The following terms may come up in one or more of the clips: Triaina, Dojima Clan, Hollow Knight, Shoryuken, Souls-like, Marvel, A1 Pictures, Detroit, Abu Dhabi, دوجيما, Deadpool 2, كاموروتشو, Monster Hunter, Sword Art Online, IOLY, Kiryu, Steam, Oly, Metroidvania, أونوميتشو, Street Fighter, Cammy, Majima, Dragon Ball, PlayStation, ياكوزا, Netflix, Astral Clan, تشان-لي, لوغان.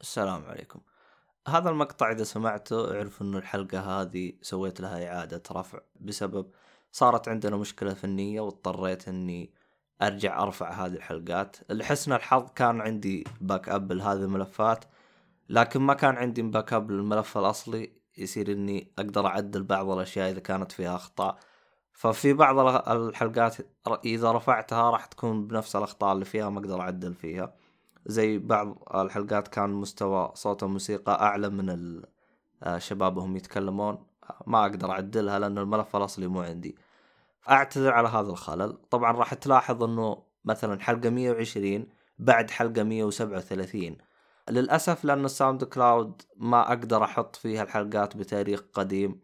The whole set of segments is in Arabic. السلام عليكم. هذا المقطع إذا سمعته اعرف إنه الحلقة هذه سويت لها إعادة رفع بسبب صارت عندنا مشكلة فنية واضطريت إني أرجع أرفع هذه الحلقات. لحسن الحظ كان عندي باك أب لهذه الملفات، لكن ما كان عندي باك أب للملف الأصلي، يصير إني أقدر أعدل بعض الأشياء إذا كانت فيها أخطاء. ففي بعض الحلقات إذا رفعتها راح تكون بنفس الأخطاء اللي فيها، ما أقدر أعدل فيها. زي بعض الحلقات كان مستوى صوت الموسيقى أعلى من الشباب وهم يتكلمون، ما أقدر أعدلها لأن الملف الأصلي مو عندي. أعتذر على هذا الخلل. طبعا راح تلاحظ أنه مثلا حلقة 120 بعد حلقة 137 للأسف، لأن الساوند كلاود ما أقدر أحط فيها الحلقات بتاريخ قديم.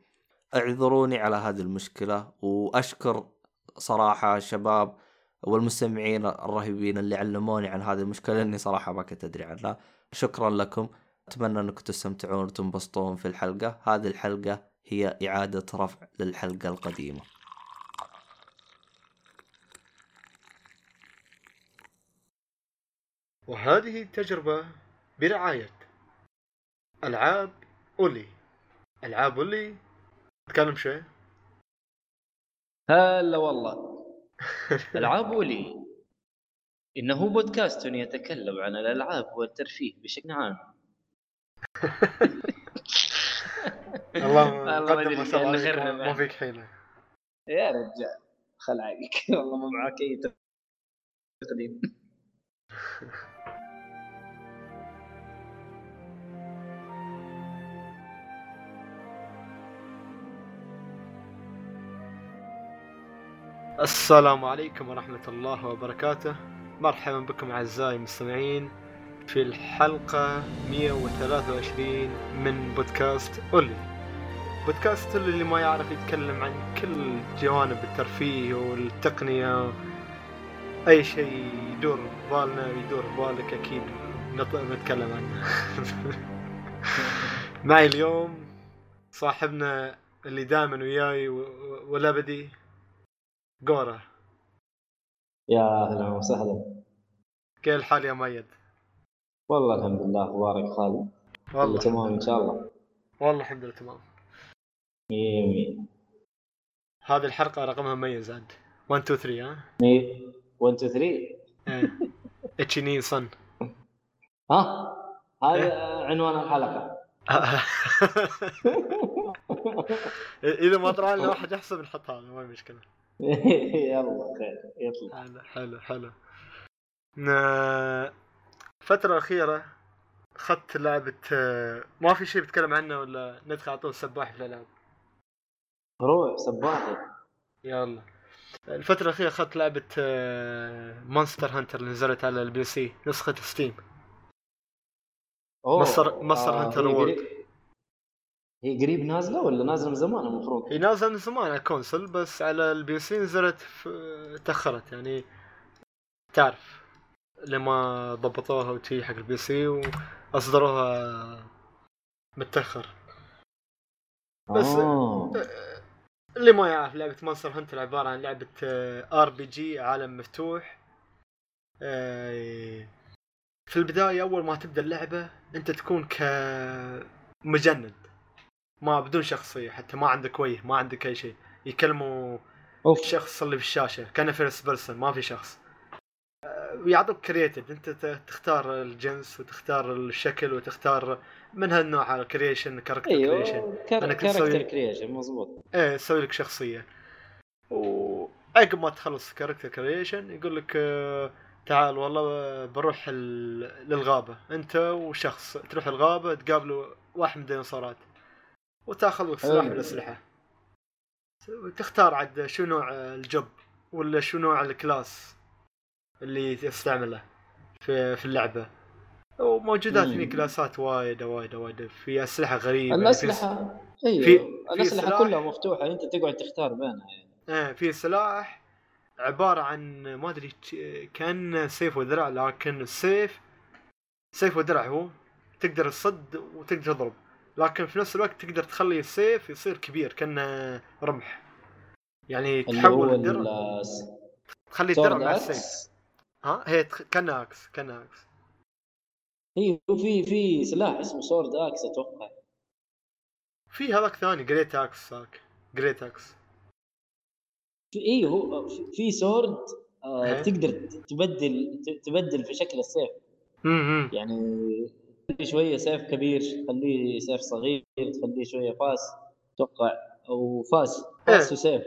اعذروني على هذه المشكلة، وأشكر صراحة الشباب والمستمعين الرهيبين اللي علموني عن هذه المشكلة إني صراحة ما كنت أدري عنها. شكرا لكم، أتمنى أنكم تستمتعون وتنبسطون في الحلقة. هذه الحلقة هي إعادة رفع للحلقة القديمة. وهذه التجربة برعاية ألعاب أولي. ألعاب أولي تكلم شيء؟ هلا والله. ألعاب أولي إنه بودكاست يتكلم عن الألعاب والترفيه بشكل عام. الله قدم مساء ما فيك حيلة يا رجال، خلعيك والله ما معك أي تقديم. السلام عليكم ورحمة الله وبركاته. مرحبا بكم أعزائي المستمعين في الحلقة 123 من بودكاست أولي. بودكاست أولي اللي ما يعرف يتكلم عن كل جوانب الترفيه والتقنية، أي شيء يدور بالنا ويدور بالك أكيد نتكلم عنه. معي اليوم صاحبنا اللي دائما وياي ولا بدي قورة. يا أهلا وسهلا، كيف الحال يا ميد؟ والله الحمد لله، بارك خالد والله تمام إن شاء الله. والله الحمد لله تمام. يمين هذه الحلقة رقمها مميز عاد 123. ها 123 اتشيني صن. ها هذا عنوان الحلقة. إذا ما طلع لنا واحد يحسب نحطها، ما هي مشكلة. يلا خير يطلع. حلو فترة أخيرة خدت لعبة، ما في شيء بتكلم عنه ولا ندخل على طول سباح في الألعاب؟ روح سباح. يلا الفترة الأخيرة خدت لعبة مونستر هانتر اللي نزلت على البي سي نسخة ستيم. مونستر هانتر وورد. هي قريب نازلة ولا نازلة من زمان؟ المفروض هي نازلة من زمان على الكونسل، بس على البي سي نزلت تأخرت، يعني تعرف لما ضبطوها وتي حق البي سي وأصدروها متأخر. بس اللي ما يعرف لعبة مونستر هانتر عبارة عن لعبة RPG عالم مفتوح. في البداية أول ما تبدأ اللعبة أنت تكون كمجند، ما بدون شخصية، حتى ما عندك وجه، ما عندك أي شيء. يكلموا الشخص اللي بالشاشة كأنه فيرست بيرسون، ما في شخص. ويعطوك كرييتد، أنت تختار الجنس وتختار الشكل وتختار من هالنوع على كرييشن كاركتر. كرييشن كاركتر كرييشن مظبوط. إيه سوي لك شخصية، وعقب ما تخلص كاركتر كرييشن يقول لك تعال والله بروح للغابة. أنت وشخص تروح الغابة تقابلوا واحد من الديناصورات وتاخذ لك سلاح من الأسلحة، وتختار عاد شو نوع الجب ولا شو نوع الكلاس اللي تستعمله في اللعبة. وموجودات هني كلاسات وايد في أسلحة غريبة. الأسلحة الأسلحة كلها مفتوحة، أنت تقعد تختار بينها يعني. في سلاح عبارة عن ما أدري كان سيف ودرع، لكن السيف سيف ودرع، هو تقدر تصد وتقدر تضرب، لكن في نفس الوقت تقدر تخلي السيف يصير كبير كأنه رمح، يعني تحول الدرع تخلي الدرع مع السيف. ها هي كأنه عكس اي في سلاح اسمه سورد اكس اتوقع، في هذاك ثاني جريت اكس، هاك جريت اكس اي هو في سورد تقدر تبدل في شكل السيف يعني شويه سيف كبير تخليه سيف صغير تخليه شويه فاس اتوقع او فاس وسيف.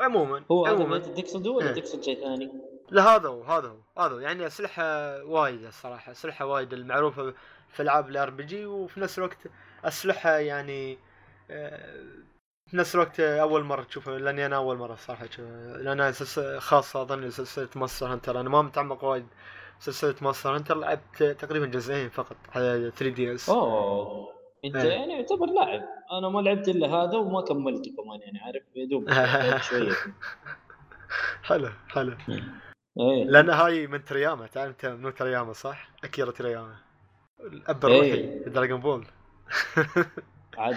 عموما هو هذا تقصده ولا تقصد شيء ثاني؟ لا هذا هو هذا يعني اسلحه وايد الصراحه، اسلحه وايد المعروفه في العاب الار بي جي، وفي نفس الوقت اسلحه يعني في نفس الوقت اول مره تشوفها، لاني انا اول مره صراحه اشوفها، لان انا خاصه اظن سلسله مونستر هانتر انا ما متعمق وايد سلسله مونستر هانتر، لعبت تقريبا جزئين فقط على 3DS. اوه انت يعني يعتبر لاعب، انا ما لعبت الا هذا وما كملته كمان يعني عارف يدوب شويه. حلو ايه لان هاي من ترياما، تعرف انت من ترياما صح؟ اكيرا ترياما الاب الروحي دراغون بول. عاد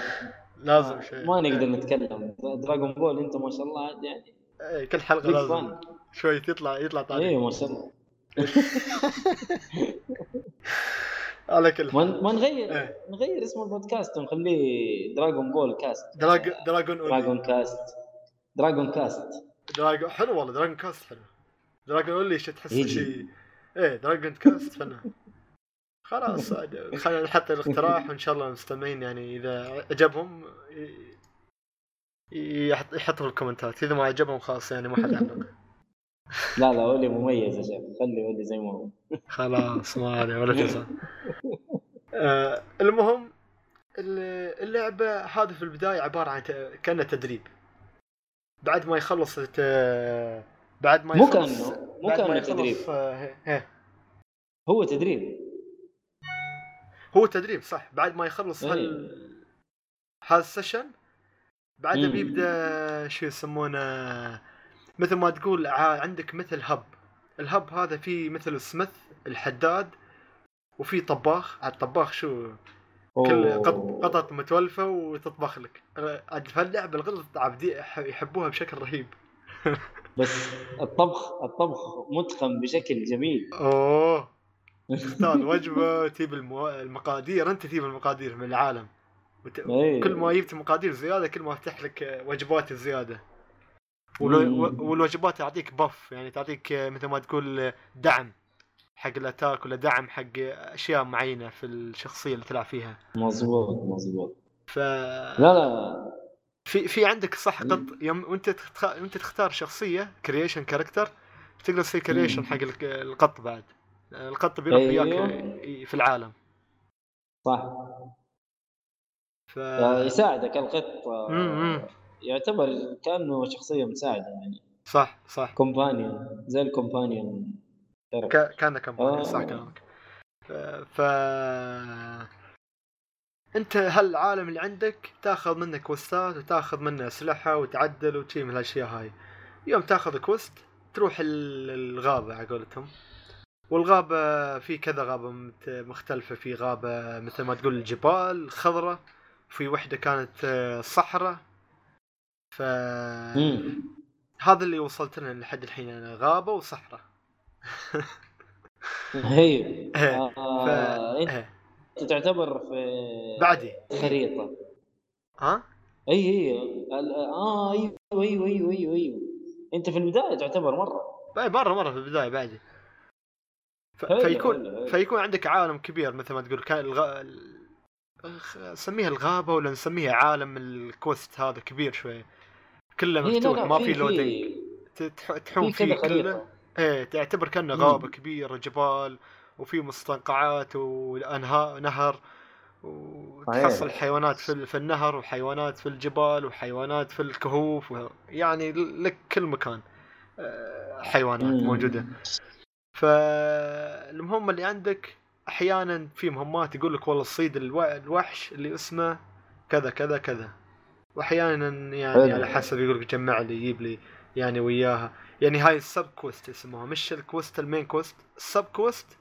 لازم شيء ما نقدر نتكلم دراغون بول انت ما شاء الله عاد يعني ايه كل حلقه لازم شويه يطلع طاري ايه ما شاء الله. على كل ما نغير ايه. نغير اسم البودكاست ونخليه دراغون بول كاست، دراغون كاست حلو والله، دراغون كاست حلو، دراغون اولي شو تحس شيء ايه دراغون كاست فنان خلاص. خلينا نحط الاقتراح وان شاء الله المستمعين يعني اذا عجبهم يحطوا الكومنتات، اذا ما عجبهم خلاص يعني ما حد يعلق. لا اولي مميز يا شباب، خلي اولي زي ما هو خلاص ما عليه ولا تزعل. المهم اللعبه هذه في البدايه عباره عن كأنه تدريب، بعد ما يخلص بعد ما تدريب، هو تدريب صح، بعد ما يخلص هذا السيشن بعده بيبدا شو يسمونه مثل ما تقول عندك مثل هب، الهب هذا فيه مثل السمث الحداد وفي طباخ، على الطباخ شو كل قطعة متولفة وتطبخ لك. هاللعبة الغلط عبدي يحبوها بشكل رهيب. بس الطبخ متقن بشكل جميل. أوه تختار وجبة تجيب المقادير، أنت تجيب المقادير من العالم كل ما جبت مقادير زيادة كل ما افتح لك وجبات زيادة، والوجبات تعطيك بف يعني تعطيك مثل ما تقول دعم حق الاتاك ولا دعم حق اشياء معينه في الشخصيه اللي تلعب فيها. مظبوط لا في عندك صح قط وانت تختار شخصيه كرييشن كاركتر تقدر تسوي كرييشن حق القط، بعد القط بيروح وياك في العالم صح يساعدك القط يعتبر كانه شخصيه مساعده يعني صح كومبانيون زي الكومبانيون كان كمباني صح كلامك. انت هالعالم اللي عندك تاخذ منه كوستات وتاخذ منه اسلحه وتعدل وتشيل من هالاشياء هاي، يوم تاخذ كوست تروح الغابه على قولتهم، والغابه في كذا غابه مختلفه، في غابه مثل ما تقول الجبال خضره، في وحده كانت صحراء، هذا اللي وصلت لنا لحد الحين انا غابه وصحراء. هي انت تعتبر في بعدي خريطه ها ايوه انت في البدايه تعتبر مره في البدايه بعدي فيكون عندك عالم كبير مثل ما تقول كان نسميها الغابه ولا نسميها عالم الكوست، هذا كبير شويه كله مفتوح ما في لودينج تحوم فيه كله ايه تعتبر كأنه غابة كبيرة جبال وفي مستنقعات والأنهار نهر وتحصل حيوانات في النهر وحيوانات في الجبال وحيوانات في الكهوف يعني لك كل مكان حيوانات موجودة. فالمهمة اللي عندك أحيانا في مهمات يقول لك والله صيد الوحش اللي اسمه كذا كذا كذا، وأحيانا يعني على حسب يقول لك جمع لي يجيب لي يعني وياها يعني هاي السب كوست اسمها، مش الكوست المين كوست السب كوست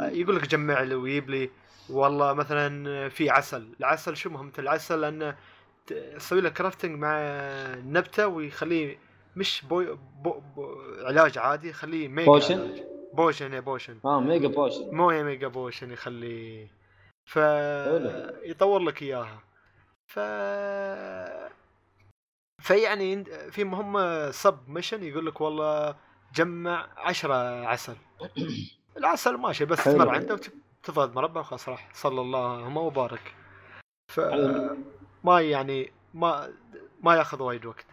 يقول لك جمع لي ويجيب لي والله مثلا في عسل، العسل شو مهمة العسل؟ لأنه تسوي له كرافتنج مع نبتة ويخليه مش علاج عادي، خليه ميجا بوشن يا بوشن. ميجا بوشن. مو هي ميجا بوشن يخليه يطور لك إياها. فيعني في مهمة سب ميشن يقول لك والله جمع 10 عسل. العسل ماشي بس تمر عنده وتفضل مربع وخلاص راح صلى الله وبارك. ما يعني ما ياخذ وايد وقت.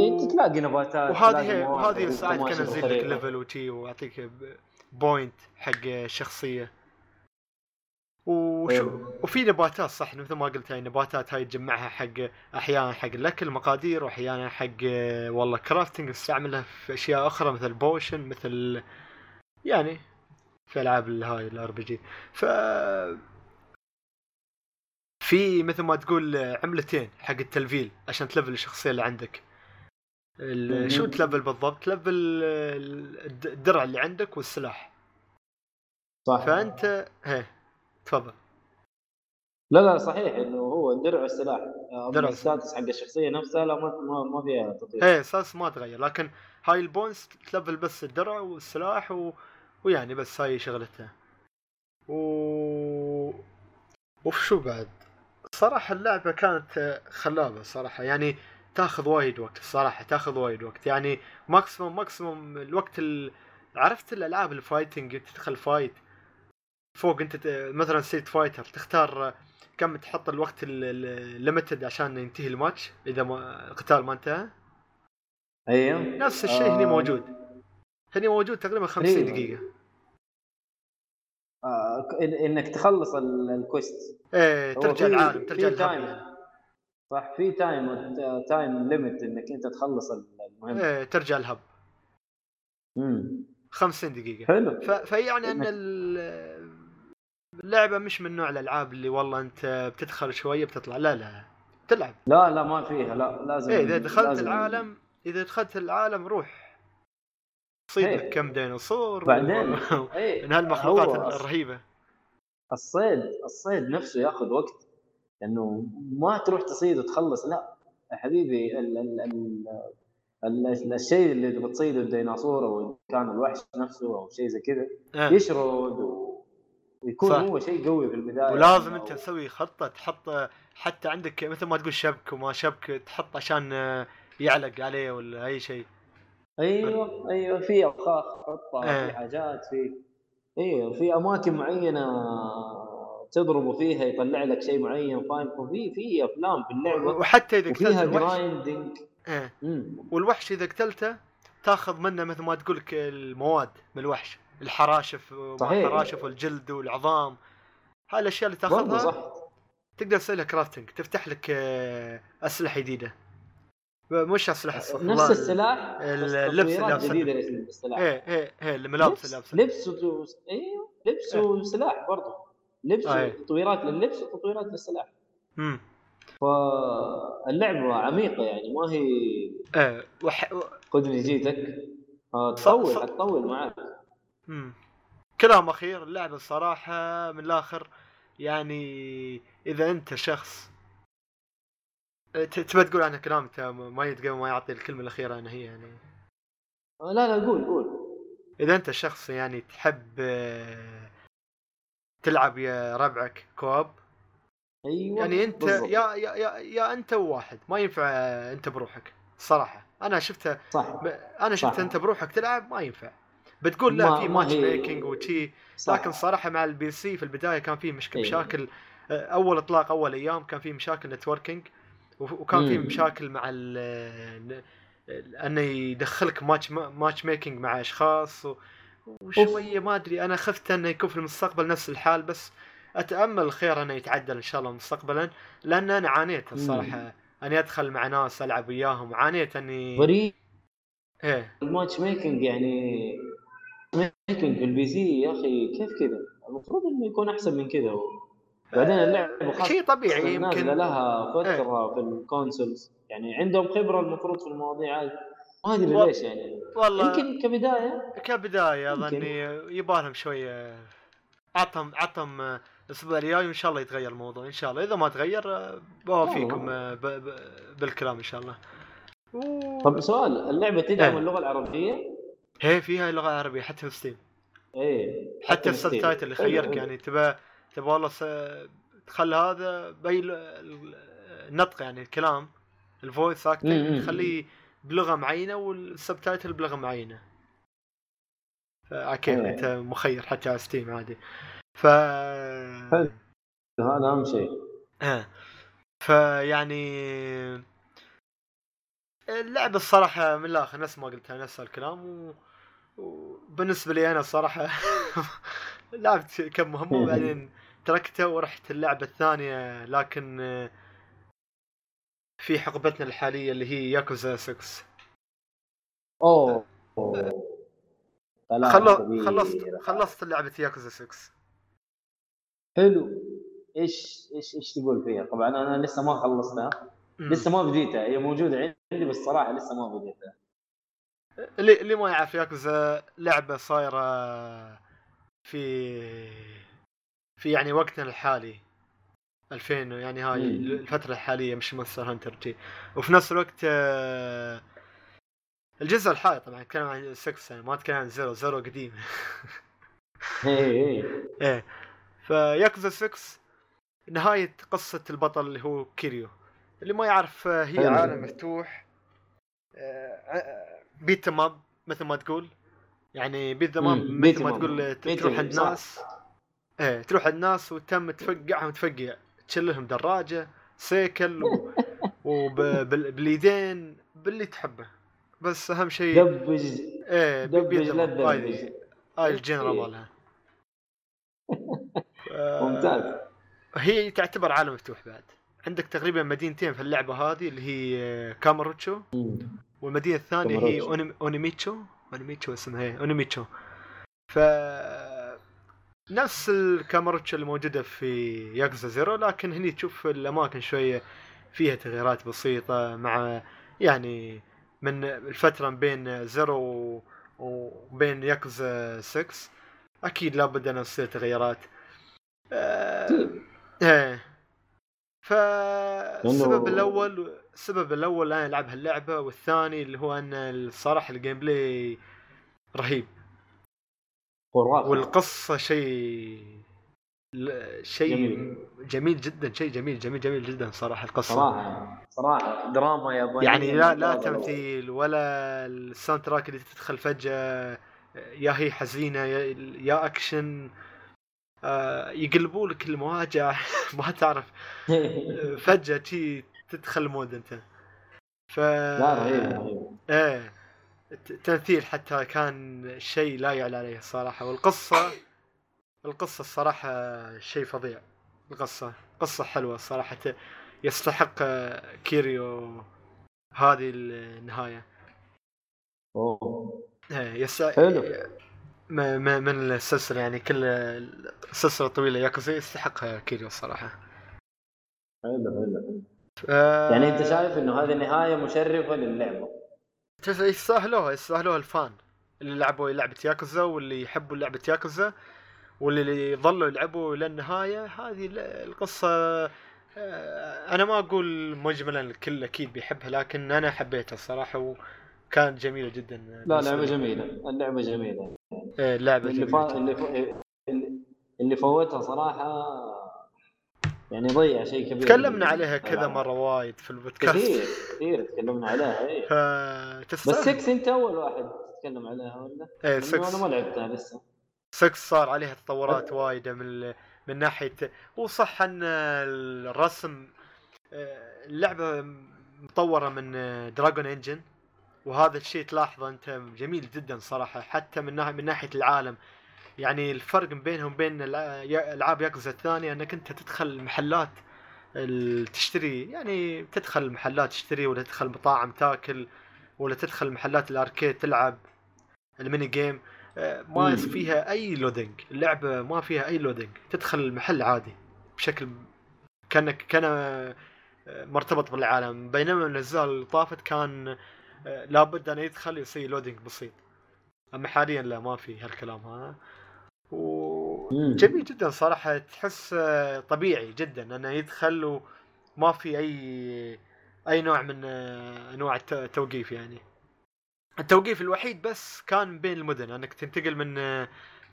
انت تلاقي نباتات وهذه الساعات كان انزل لك ليفل وتي واعطيك بوينت حق الشخصيه وفي نباتات صح مثل ما قلت هاي النباتات هاي تجمعها حق احيانا حق الاكل مقادير واحيانا حق والله كرافتنج تستعملها في اشياء اخرى مثل بوشن مثل يعني في العاب هاي الار بي جي في مثل ما تقول عملتين حق التلفيل عشان تلفل الشخصيه اللي عندك شو تلفل بالضبط تلفل الدرع اللي عندك والسلاح صح فانت هي تفضل لا صحيح انه هو الدرع والسلاح الستاتس حق الشخصيه نفسها لا ما فيها تغيير اي اساس ما تغير لكن هاي البونس تلفل بس الدرع والسلاح ويعني بس هاي شغلتها وشو بعد صراحة اللعبة كانت خلابة صراحة يعني تاخذ وايد وقت الصراحة تاخذ وايد وقت يعني ماكسيموم الوقت عرفت الألعاب الفايتنج تدخل فايت فوق انت مثلا ستريت فايتر تختار كم تحط الوقت الليمتد عشان ينتهي الماتش اذا ما القتال ما انتهى ايوه نفس الشيء هنا موجود تقريبا 50 دقيقة انك تخلص الكويست ترجع العالم ترجع الخريطة صح في تايم ليميت انك انت تخلص المهمة ترجع الهب 50 دقيقة حلو فيعني ان اللعبة مش من نوع الالعاب اللي والله انت بتدخل شوية بتطلع لا تلعب لا ما فيها لا لازم اذا دخلت لازم العالم روح صيد كم ديناصور بعدين من هالمخلوقات الرهيبه الصيد نفسه ياخذ وقت انه ما تروح تصيد وتخلص لا يا حبيبي الشيء اللي بتصيده الديناصور او كان الوحش نفسه او شيء زي كذا يشرد ويكون صح. هو شيء قوي في البدايه ولازم انت تسوي خطه تحط حتى عندك مثل ما تقول شبك وما شبك تحط عشان يعلق عليه ولا اي شيء ايوه في اوخاخ خطه في حاجات في في اماكن معينه تضربوا فيها يطلع لك شيء معين فاهم في افلام باللعبه وحتى اذا قتلت الوحش والوحش اذا قتلته تاخذ منه مثل ما تقول لك المواد من الوحش الحراشف والجلد والعظام هاي الاشياء اللي تاخذها تقدر تسوي لها كرافتنج تفتح لك اسلحه جديده مش اسلحه نفس السلاح اللبس الجديد للسلاح ايه الملابس لبس وسلاح برضه لبس تطويرات لللبس وتطويرات للسلاح فاللعبه عميقه يعني ما هي قدني جيتك تطول معك كلام اخير اللعبه الصراحه من الاخر يعني اذا انت شخص تبى تقول عنها كلام انت ما يتقبل ما يعطي الكلمه الاخيره انا هي يعني لا قول اذا انت شخص يعني تحب تلعب يا ربعك كوب ايوه يعني انت يا, يا يا يا انت وواحد ما ينفع انت بروحك صراحه انا شفتها صح. انت بروحك تلعب ما ينفع بتقول لا في ماتش ميكينج وشي لكن صراحه مع البي سي في البدايه كان فيه مشاكل اول اطلاق اول ايام كان فيه مشاكل نتوركينج وكان في مشاكل مع انه يدخلك ماتش ميكينج مع اشخاص وشويه ما ادري انا خفت انه يكون في المستقبل نفس الحال بس اتامل خير انه يتعدل ان شاء الله مستقبلا لان انا عانيت الصراحه اني ادخل مع ناس العب وياهم عانيت اني بريء الماتش ميكينج يعني ميكينج بالبي سي يا اخي كيف كذا المفروض انه يكون احسن من كذا بعدين اللعبة شيء طبيعي يمكن لها فترة في الكونسولز يعني عندهم خبرة المفروض في المواضيع هذه ما أدري ليش يعني والله يمكن كبداية أظني يبالهم شوية عطهم الأسبوع الجاي وإن شاء الله يتغير الموضوع إن شاء الله إذا ما تغير بوافيكم بالكلام إن شاء الله طب سؤال اللعبة تدعم اللغة العربية هي فيها لغه عربيه حتى في ستيم. ايه حتى في السبتايتل اللي خيرك أيه. يعني تبى والله تخلي هذا بي النطق يعني الكلام الفويس اكتنج تخليه بلغه معينه والسبتايتل بلغه معينه. فاكيد أيه. انت مخير حتى على ستيم عادي. ف هذا اهم شيء. فيعني اللعبة الصراحة من الآخر نفس ما قلتها نفس الكلام وبالنسبة لي أنا الصراحة لعبت كم مهمة وبعدين تركتها ورحت اللعبة الثانية. لكن في حقبتنا الحالية اللي هي ياكوزا 6 خلصت اللعبة ياكوزا 6. حلو. ايش تقول فيها؟ طبعا انا لسه ما خلصتها لسه ما بديتها. هي موجوده عندي بس صراحه لسه ما بديتها. اللي ما يعرف ياكوزا لعبه صايره في يعني وقتنا الحالي 2000 يعني هاي الفتره الحاليه مش مونستر هانتر تي. وفي نفس الوقت الجزء الحالي طبعا كان عن 6 ما كان عن 0 قديم. ايه فياكوزا 6 نهاية قصة البطل اللي هو كيريو. اللي ما يعرف هي عالم مفتوح بيت ماب مثل ما تقول يعني بيت ماب مثل ما تقول تروح عند ناس تروح عند ناس وتم تفقعهم تفقع تشلهم دراجة سيكل وباليدين باللي تحبه بس أهم شيء دبج دبج لدبج هاي الجنرال مالها. ممتاز. هي تعتبر عالم مفتوح بعد. عندك تقريبا مدينتين في اللعبة هذه اللي هي كاموروتشو والمدينة الثانية هي أونوميتشو اسمها هي أونوميتشو. فنفس الكاموروتشو اللي موجودة في ياكوزا 0 لكن هني تشوف الأماكن شوية فيها تغييرات بسيطة مع يعني من الفترة بين 0 وبين ياكوزا 6 أكيد لابد أن تصير تغييرات. السبب الأول أنا ألعب هاللعبة والثاني اللي هو أن الصراحة الجيم بلاي رهيب والقصة شيء جميل جدا شيء جميل جدا صراحة. القصة صراحة دراما يابانية يعني لا تمثيل ولا الساوند تراك اللي تدخل فجأة يا هي حزينة يا أكشن يقلبوا لك المواجع ما تعرف فجأة شيء تدخل مود انت. لا التمثيل حتى كان شيء لا يعلى عليه الصراحة. والقصة الصراحة شيء فظيع. القصة حلوة الصراحة يستحق كيريو هذه النهاية. من السلسلة يعني كل السلسلة الطويلة ياكوزا يستحقها كيريو الصراحة. حلو. يعني أنت شايف إنه هذه النهاية مشرفة للعبة. يستاهلوها الفان اللي لعبوا لعبة ياكوزا واللي يحبوا لعبة ياكوزا واللي يظلوا يلعبوا للنهاية. هذه القصة أنا ما أقول مجملا الكل أكيد بيحبها لكن أنا حبيتها الصراحة وكانت جميلة جدا. لا لعبة جميلة اللعبة جميلة. اللعبة اللي فوتها صراحة يعني ضيع شيء كبير. تكلمنا عليها كذا مرة وايد في البودكاست كثير تكلمنا عليها. بس 6 انت اول واحد تتكلم عليها ولا انا ما لعبتها لسه. 6 صار عليها تطورات وايدة من ناحية وصح ان الرسم اللعبة مطورة من دراجون انجن وهذا الشيء تلاحظه انت جميل جدا صراحه حتى من ناحيه العالم. يعني الفرق بينهم بين العاب ياكوزا الثانيه انك انت تدخل محلات تشتري يعني تدخل محلات تشتري ولا تدخل مطاعم تاكل ولا تدخل محلات الاركيد تلعب الميني جيم ما فيها اي لودينج. اللعبه ما فيها اي لودينج تدخل المحل عادي بشكل كان مرتبط بالعالم. بينما النزال اللي طافت كان لابد أن يدخل يسوي لودينج بسيط. أما حاليا لا ما في هالكلام هذا وجميل جدا صراحة تحس طبيعي جدا أنه يدخل وما في أي نوع من أنواع التوقيف يعني. التوقيف الوحيد بس كان بين المدن، انك تنتقل من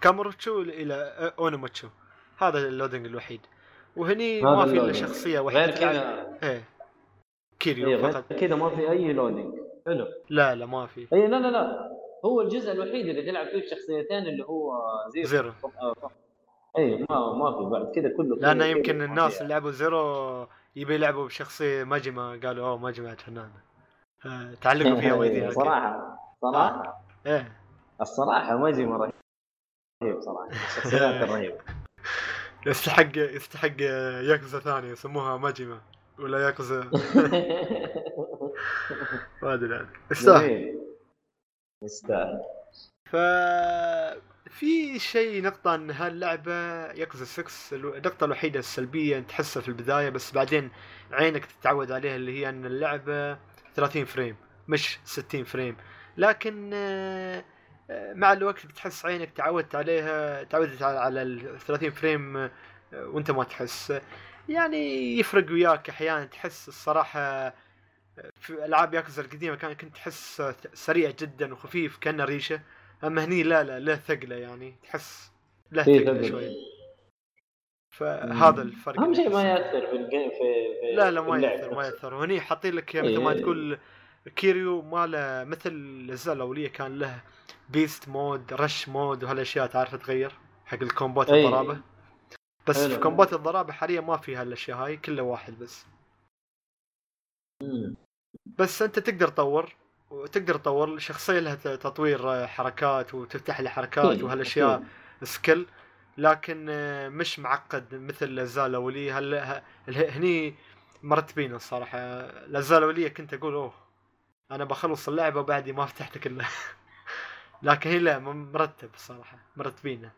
كاموروتشو الى اونوموتشو، هذا اللودنج الوحيد. وهني ما في الا شخصيه واحده كذا ايه كيريو فقط كذا، ما في اي لودنج. حلو. لا لا ما في اي، لا لا لا، هو الجزء الوحيد اللي تلعب فيه شخصيتين اللي هو زيرو. اي ما في بعد كذا كله، لانه يمكن الناس اللي لعبوا زيرو يبي يلعبوا بشخصيه ماجما، قالوا اوه ماجما فنانه تعلقوا فيها وايدين صراحه. ايه الصراحه ماجما رهيب صراحه، الشخصيات الرهيبه يستحق ياكوزا ثانيه يسموها ماجما ولا ياكوزا ما ادري عنك. يستاهل. في شيء نقطة ان هاللعبة يقز السكس، النقطة الوحيدة السلبية تحسها في البداية بس بعدين عينك تتعود عليها، اللي هي ان اللعبة 30 فريم مش 60 فريم، لكن مع الوقت بتحس عينك تعودت عليها، تعودت على ال 30 فريم وانت ما تحس، يعني يفرق وياك احيانا. تحس الصراحة في العاب ياكوزا القديمه كنت تحس سريع جدا وخفيف كأنه ريشه، اما هني لا لا لا ثقله، يعني تحس لا ثقله شويه. فهذا الفرق. اهم شيء ما ياثر في الجيم في لا لا ما ياثر ما ياثر. وهني حاطين لك مثل ما تقول كيريو ما له مثل الأجزاء الأولية كان له بيست مود رش مود وهالاشياء، تعرف تغير حق الكومبات الضرابه بس في كومبات الضرابه حاليا ما في هالاشياء هاي، كله واحد بس. بس انت تقدر تطور شخصيه، لها تطوير حركات وتفتح لها حركات وهالاشياء سكيل، لكن مش معقد مثل الاجزاء الاوليه. هني مرتبين الصراحه. الاجزاء الاوليه كنت اقول اوه انا بخلص اللعبه وبعدي ما فتحت كلها لكن هي لا مرتب الصراحه، مرتبينه.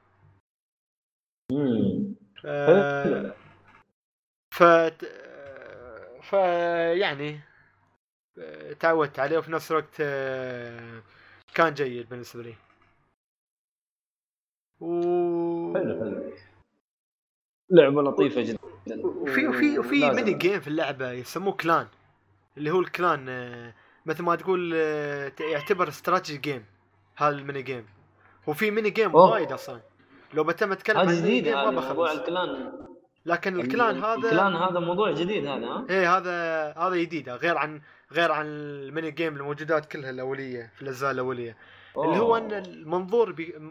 يعني تعودت عليه، وفي نفس الوقت كان جيد بالنسبة لي. حلو. لعبة لطيفة جدا. وفي ميني جيم في اللعبة يسموه كلان، اللي هو الكلان مثل ما تقول يعتبر استراتيجي جيم هالميني جيم. وفي ميني جيم وايد أصلا، لو بتم أتكلم عن ميني جيم ما بخلص. لكن الكلان هذا موضوع جديد هذا. ايه هذا جديد غير عن الميني جيم الموجودات كلها الاوليه في الاجزاء الاوليه. اللي هو ان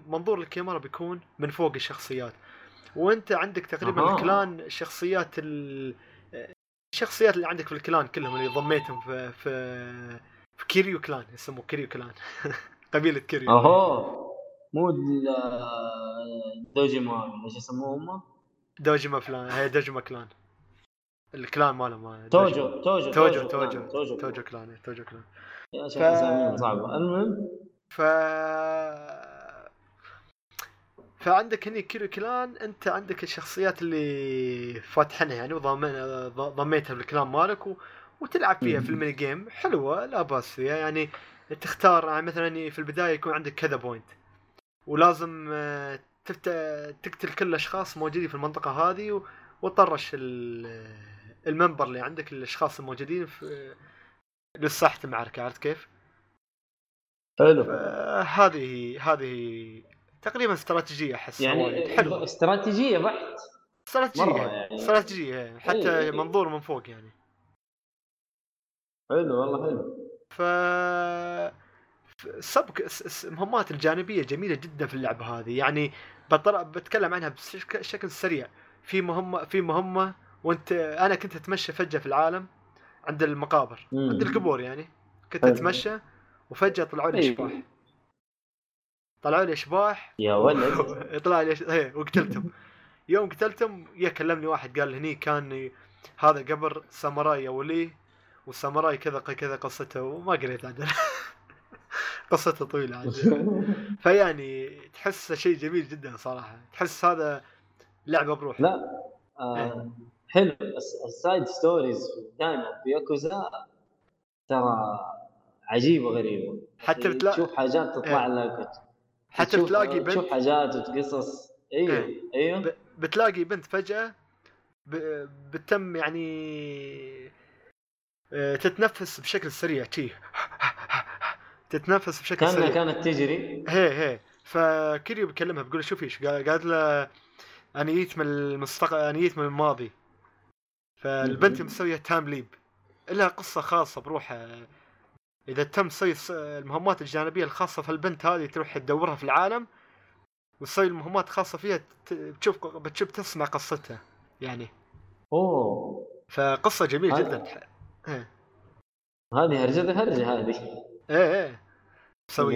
منظور الكاميرا بيكون من فوق الشخصيات، وانت عندك تقريبا الكلان الشخصيات اللي عندك في الكلان كلهم اللي ضميتهم في كيريو كلان، يسموه كيريو كلان قبيله كيريو. مو دوجيما ايش يسموهم؟ دوجيما كلان الكلان ماله ما توجو كلان يا شيخ اسامي صعبه. المهم فعندك هني كيريو كلان، انت عندك الشخصيات اللي فاتحنها يعني وضميتها بالكلان مالك وتلعب فيها في الميني جيم. حلوه لا باس فيها، يعني تختار مثلا في البدايه يكون عندك كذا بوينت ولازم تقتل كل الاشخاص موجودين في المنطقه هذه، وتطرش المنبر اللي عندك الاشخاص الموجودين في للصحه المعركه، عرفت كيف؟ حلو. هذه تقريبا استراتيجيه احس يعني حلوه، استراتيجيه بحت، استراتيجيه حتى منظور من فوق يعني. حلو والله حلو. المهمات الجانبيه جميله جدا في اللعبه هذه، يعني بتكلم عنها بشكل سريع. في مهمه وانت انا كنت اتمشى فجاه في العالم عند المقابر عند القبور، يعني كنت اتمشى وفجاه طلعوا لي اشباح يا ولد طلع لي وقتلتهم. يوم قتلتهم كلمني واحد قال هني كان هذا قبر ساموراي اولي والساموراي كذا كذا قصته، وما قريت عدل قصته طويلة عجل. فيعني تحس شيء جميل جدا صراحة، تحس هذا لعبة بروح. لا حلو. السايد ستوريز دائما في ياكوزا ترى عجيبة غريبة، حتى بتلاقي تشوف حاجات تطلع لك، حتى بتلاقي بنت تشوف حاجات وتقصص. ايوه بتلاقي بنت فجأة بتم يعني تتنفس بشكل سريع تتنافس بشكل سريع. كانت تجري هي فكيريو بكلمها بقول شوفي ايش قالت له، انيت من المستقبل، انيت من الماضي. فالبنت مسويه تايم ليب، لها قصه خاصه بروحها. اذا تم تسوي المهمات الجانبيه الخاصه فالبنت هذه تروح تدورها في العالم وتسوي المهمات خاصه فيها، بتشوف تسمع قصتها يعني. اوه فقصه جميله جدا. هذه هرجه هذه ايه مسوي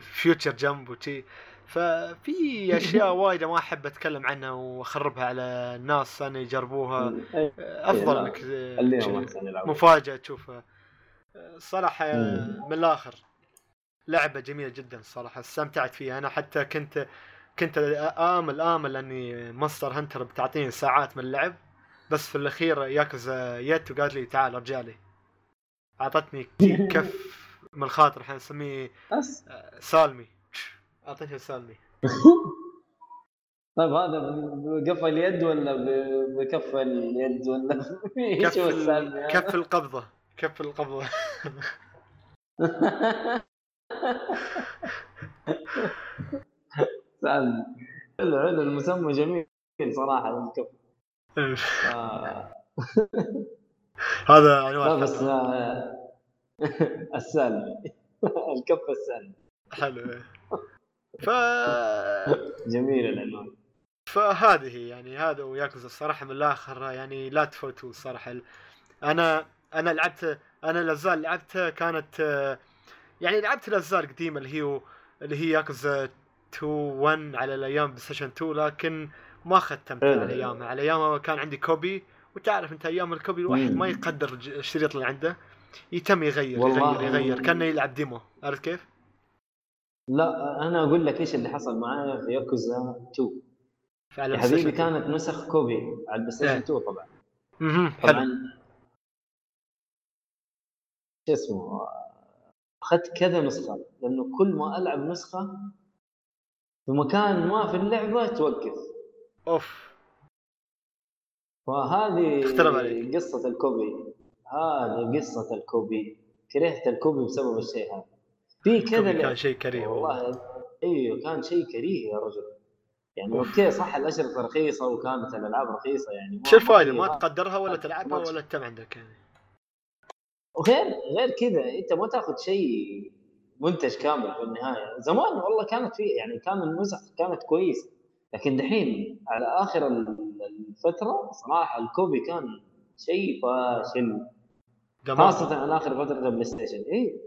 فيوتشر جامب وشي. ففي اشياء وايده ما احب اتكلم عنها واخربها على الناس ان يجربوها، افضل انك مفاجاه تشوفها صراحه. من الاخر لعبه جميله جدا الصراحه، استمتعت فيها. انا حتى كنت امل اني مونستر هنتر بتعطيني ساعات من اللعب، بس في الاخير ياكوزا جت وقالت لي تعال ارجع لي، اعطتني كف من الخاطر. الحين نسميه سالمي، اعطيته سالمي. طيب هذا بكف اليد ولا بكف اليد ولا كف القبضه؟ كف القبضه. سالمي حلو، المسمى جميل صراحه الكف. هذا عنوان بس السالمي، الكف السالمي حلو. جميل العنوان. فهذه يعني هذا وياكوزا الصراحه من الاخر يعني لا تفوتوا الصراحه. انا لعبت، انا لازال لعبتها، كانت يعني لعبت لازال قديمه اللي هي ياكوزا 2-1 على الايام بلايستيشن 2، لكن ما ختمتها على ايامها. على ايامها كان عندي كوبي، وتعرف انت ايام الكوبي الواحد ما يقدر الشريط اللي عنده، يتم يغير كانه يلعب ديمو، عرفت كيف؟ لا انا اقول لك ايش اللي حصل معايا في ياكوزا 2. حبيبي كانت نسخ كوبي على البلايستيشن 2 طبعا. طبعا ايش اسمه، اخذت كذا نسخه لانه كل ما العب نسخه في مكان ما في اللعبه توقف. اوف وهذه قصه الكوبي، هذه قصه الكوبي. كرهت الكوبي بسبب الشيء هذا. في كذا كان شيء كريه والله. ايوه كان شيء كريه يا رجل يعني. اوكي صح الاشرطه رخيصه وكانت الالعاب رخيصه يعني، شو الفائده؟ ما تقدرها ولا تلعبها ولا تتم عندك يعني. وغير كذا انت ما تاخذ شيء منتج كامل في النهايه. زمان والله كانت في يعني كان النسخ كانت كويسه، لكن دحين على اخر الفتره صراحه الكوبي كان شيء فاشل، خاصه على اخر فتره البلاي ستيشن. اي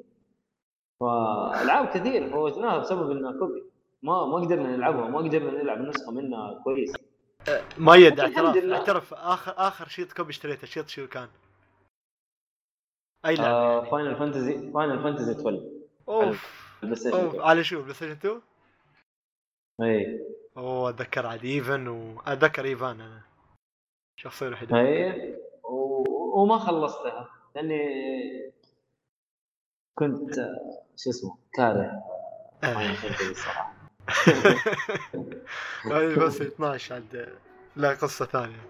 فالعاب كثير فوتناها بسبب انها كوبي، ما قدرنا نلعبها، ما قدرنا نلعب نسخه منها كويسه. ما يد اعترف اخر شيء كوبي اشتريته شيء شو كان؟ اي لعبه يعني. فاينل فانتزي 12. اوف على شو بلايستيشن 2؟ اي اتذكر عاد ايفن، واتذكر ايفان انا شخصيه وحده. اي وما خلصتها لاني كنت شو اسمه كاره فاينل فانتزي صراحه. بس 12 عاد لا قصه ثانيه.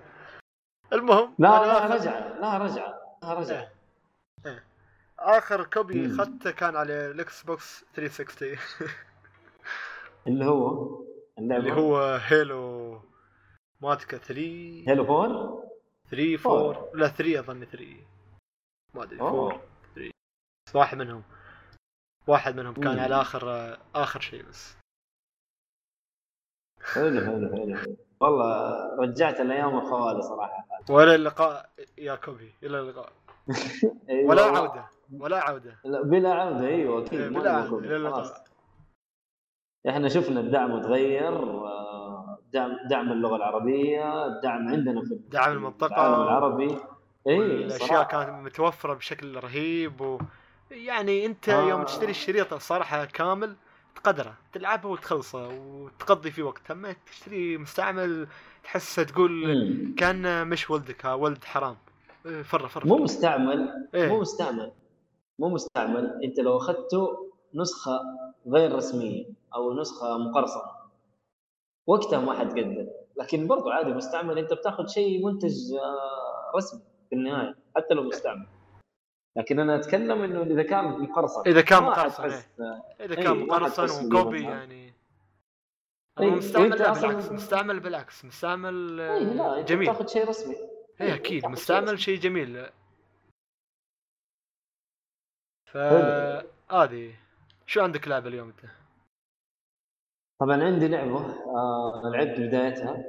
المهم لا رجع اخر كوبي خدته كان على الاكس بوكس 360. اللي هو هيلو ماتكا 3، هيلو 4 لا 3 اظن 3 ما ادري 4 واحد منهم كان على اخر شيء بس. حلو والله رجعت الايام الخوالي صراحه. ولا اللقاء يا كوبي، الى اللقاء. ولا عوده لا بلا عوده. ايوه اكيد بلا عوده خلاص. احنا شفنا الدعم تغير، دعم اللغه العربيه، الدعم عندنا في دعم المنطقه العالم العربي. اي الاشياء كانت متوفره بشكل رهيب، ويعني انت يوم تشتري الشريط صراحه كامل تقدره تلعبه وتخلصه وتقضي فيه وقت. اما تشتري مستعمل تحسه تقول كان مش ولدك، ها ولد حرام. فر مو مستعمل. انت لو اخذته نسخه غير رسميه او نسخه مقرصنه وقتها ما حد قدر، لكن برضو عادي مستعمل انت بتاخذ شيء منتج رسمي في النهايه حتى لو مستعمل. لكن انا اتكلم انه اذا كان مقرصن اذا كان مقرصن وكوبي يعني مستعمل بالعكس مستعمل جميل تاخذ شيء رسمي اي اكيد مستعمل شيء جميل. فادي شو عندك لعبه اليوم انت؟ طبعا عندي لعبه لعبت بدايتها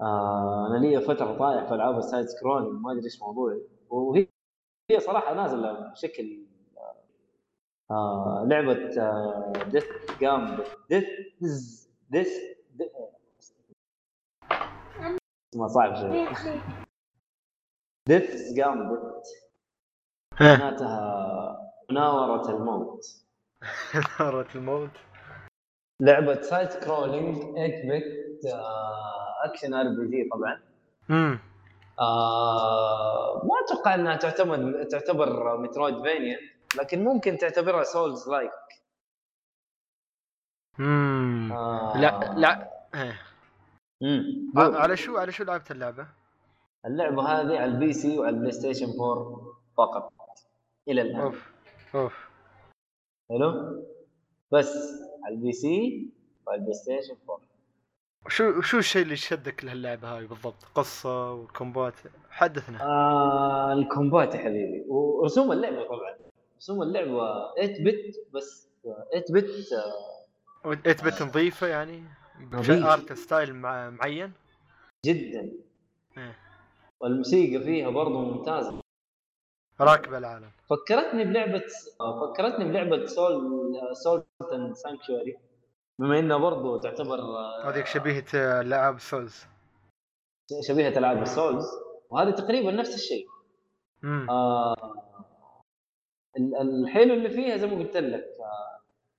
انا لي فتره طايح في العاب السايد سكرول ما ادري ايش موضوعي وهي صراحه نازله بشكل لعبه ديث جامب ديث ما صعب شيء ديث جامب معناتها مناوره الموت مناوره الموت لعبه سايد سكرولينج 8 بت اكشن ار بي جي طبعا ما اتوقع انها تعتبر مترويدفانيا لكن ممكن تعتبرها سولز لايك لا على شو لعبت اللعبه هذه على البي سي وعلى البلاي ستيشن 4 فقط الى الان. اوف حلو بس على البي سي وعلى البلاي ستيشن 4. شو الشيء اللي شدك لهاللعبه هاي بالضبط؟ قصه والكومبات حدثنا. الكومبات يا حبيبي ورسوم اللعبه طبعا رسوم اللعبه 8 بت بس 8 بت 8 بت نظيفه يعني ارت ستايل معين جدا والموسيقى فيها برضه ممتازه راكبه العالم. فكرتني بلعبه سول تن سانكتوري بما انها برضه تعتبر هذيك شبيهه العاب سولز وهذه تقريبا نفس الشيء. الحلو اللي فيها زي ما قلت لك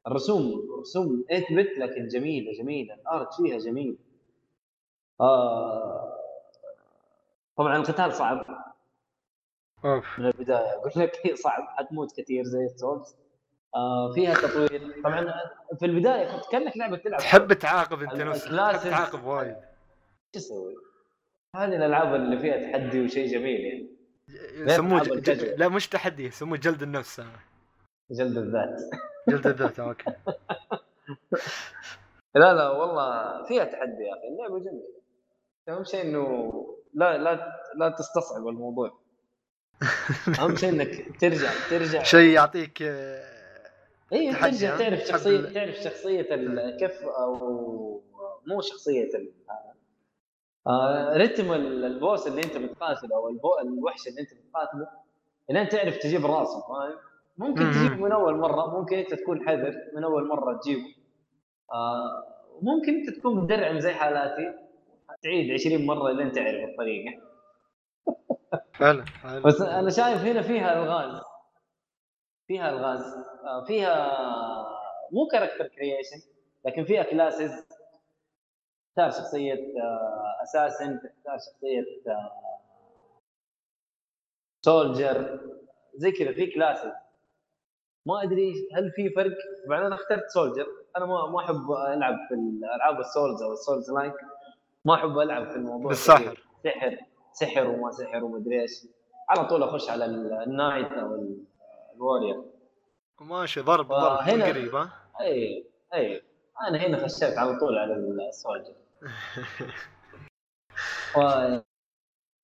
الرسوم 8 بت لكن جميله الارت فيها جميل. طبعا القتال صعب من البدايه اقول لك هي صعب حتموت كثير زي السولز. فيها تطوير طبعا في البدايه كنت كانك لعبه تلعب تحب تعاقب انت نفسك تعاقب وايد ايش تسوي. هذه الالعاب اللي فيها تحدي وشيء جميل يعني يسموه لا مش تحدي يسموه جلد النفس جلد الذات اوكي. لا والله فيها تحدي يا اخي اللعبه جميله اهم شيء انه لا تستصعب الموضوع اهم شيء انك ترجع شيء يعطيك ايه ترجع تعرف شخصيه الكف او مو شخصيه رتم البوس اللي انت بتقاتله او الوحش اللي انت بتقاتله انك تعرف تجيب راسه فاهم. ممكن تجيب من اول مره ممكن انت تكون حذر من اول مره تجيبه ممكن انت تكون مدرعم زي حالاتي تعيد 20 مره لين تعرف الطريقه فعلا. بس انا شايف هنا فيها الغاز فيها مو كاركتر كرييشن لكن فيها كلاسز تختار شخصيه اساسن تختار شخصيه سولجر زي كذا في كلاسز ما ادري هل في فرق. طبعا انا اخترت سولجر انا ما احب العب في الالعاب السولز او السولز لايك ما احب العب في الموضوع بالسحر سحر وما سحر وما ادري ايش على طول اخش على النايت او الوارير ماشي ضرب قريبه اي انا هنا خشيت على طول على السولجر.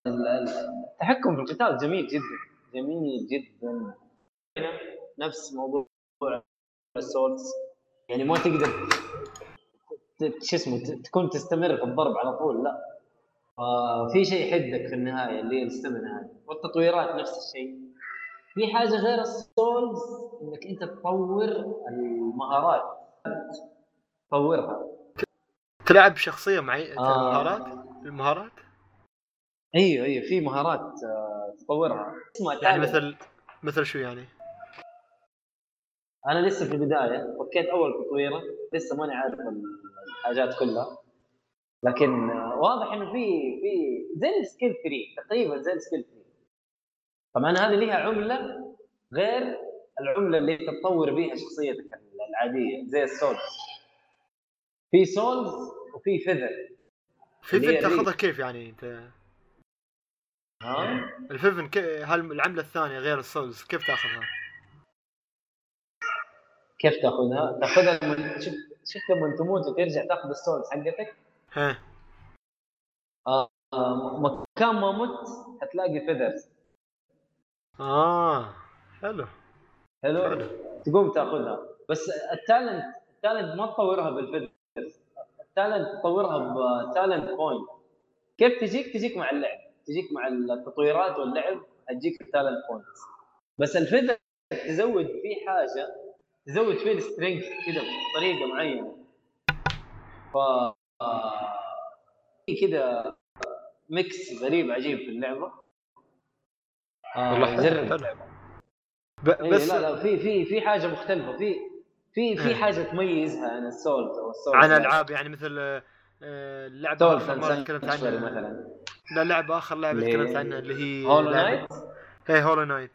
التحكم في القتال جميل جدا نفس موضوع السولز يعني ما تقدر تكون تستمر في الضرب على طول لا في شيء يحدك في النهايه اللي هي السمنه هذه والتطويرات نفس الشيء. في حاجه غير السولز انك انت تطور المهارات تطورها تلعب شخصيه معي المهارات ايوه في مهارات تطورها يعني مثل شو يعني انا لسه في البدايه فكيت اول تطويره لسه ماني عارف الحاجات كلها لكن واضح انه في زي السكيل 3 تقريبا زي السكيل 3 طبعا هذه ليها عمله غير العمله اللي تتطور بيها شخصيتك العاديه زي السولز. في سولز وفي فيذر تاخذها كيف يعني انت ها الفيفن هالعمله الثانيه غير السولز كيف تاخذها؟ كيف تاخذها؟ تاخذها من شوف لما تموت وترجع تاخذ السولز حقتك. ها مكان ما مت هتلاقي فيذرز. حلو حلو تقوم تاخذها. بس التالنت ما تطورها بالفيذرز، التالنت تطورها بتالنت بوينت. كيف تجيك مع اللعب، تجيك مع التطويرات واللعب هتجيك التالنت بوينتس. بس الفيذر تزود فيه حاجه، تزود فيه السترينج كده بطريقه معينه، ف كده ميكس غريب عجيب في اللعبه. والله جرب اللعبه بس لا لا في حاجه مختلفه، في حاجه تميزها عن السولز او السولز عن العاب يعني مثل اللعبه اللي تكلمت عنها مثلا. لا لعبه خل لعبه تكلمت عنها اللي هي هولو نايت. هي هولو نايت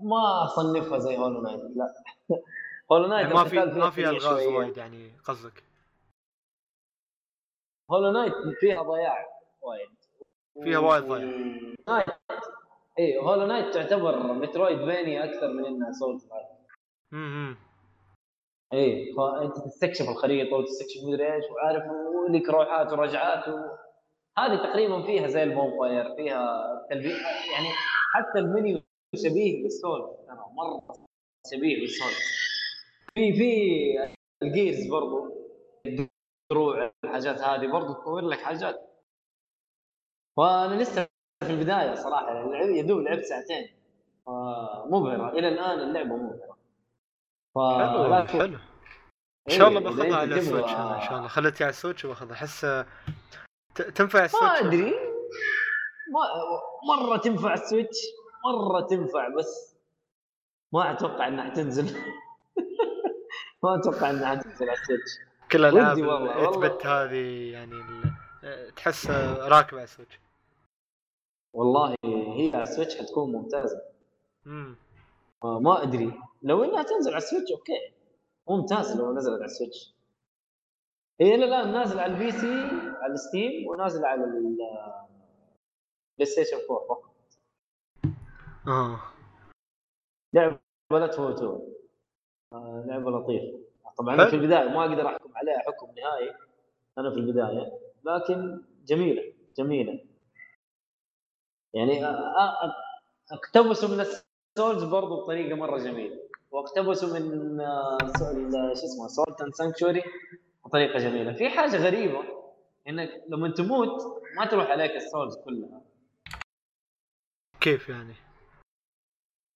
ما اصنفها زي هولو نايت، لا هولو نايت يعني ما فيها الغاز وايد. يعني قصدك هولو نايت فيها ضياع وايد، فيها وايد ضياع. اي هولو نايت تعتبر مترويدفانيا اكثر من انها سولز لايك. ايه فانت تستكشف الخريطه وتستكشف مدري ايش وعارف ولك روحات ورجعات هذه تقريبا فيها زي البومباير، فيها تلبية يعني. حتى المنيو شبيه بالسولز، انا مره شبيه بالسولز. في الجيرز برضو دروع الحاجات هذه برضو تطور لك حاجات. وانا لسه في البدايه صراحه، يدوب لعب ساعتين مبهره الى الان اللعبه مبهره. حلو ان شاء الله باخذها على السويتش. ان شاء الله خليتها على السويتش باخذها. احس تنفع السويتش ما ادري، مره تنفع السويتش مره تنفع، بس ما اتوقع انها تنزل. ما اتوقع انها تنزل على السويتش. كل العاب اثبت هذه يعني تحس راكبه على السويتش. والله هي على السويتش حتكون ممتازه. ما ادري لو انها تنزل على السويتش اوكي ممتاز. لو نزلت على السويتش هي الان نازل على البي سي على الستيم ونازل على البلاي ستيشن 4 فقط. لعبه لا تفوتوا، لعبه لطيفه. طبعا انا في البدايه ما اقدر احكم عليها حكم نهائي، انا في البدايه، لكن جميله جميله يعني. اقتبسوا من السولز برضو بطريقه مره جميله، واقتبسوا من شو اسمه سولتن سانكتوري بطريقه جميله. في حاجه غريبه انك لما تموت ما تروح عليك السولز كلها. كيف يعني؟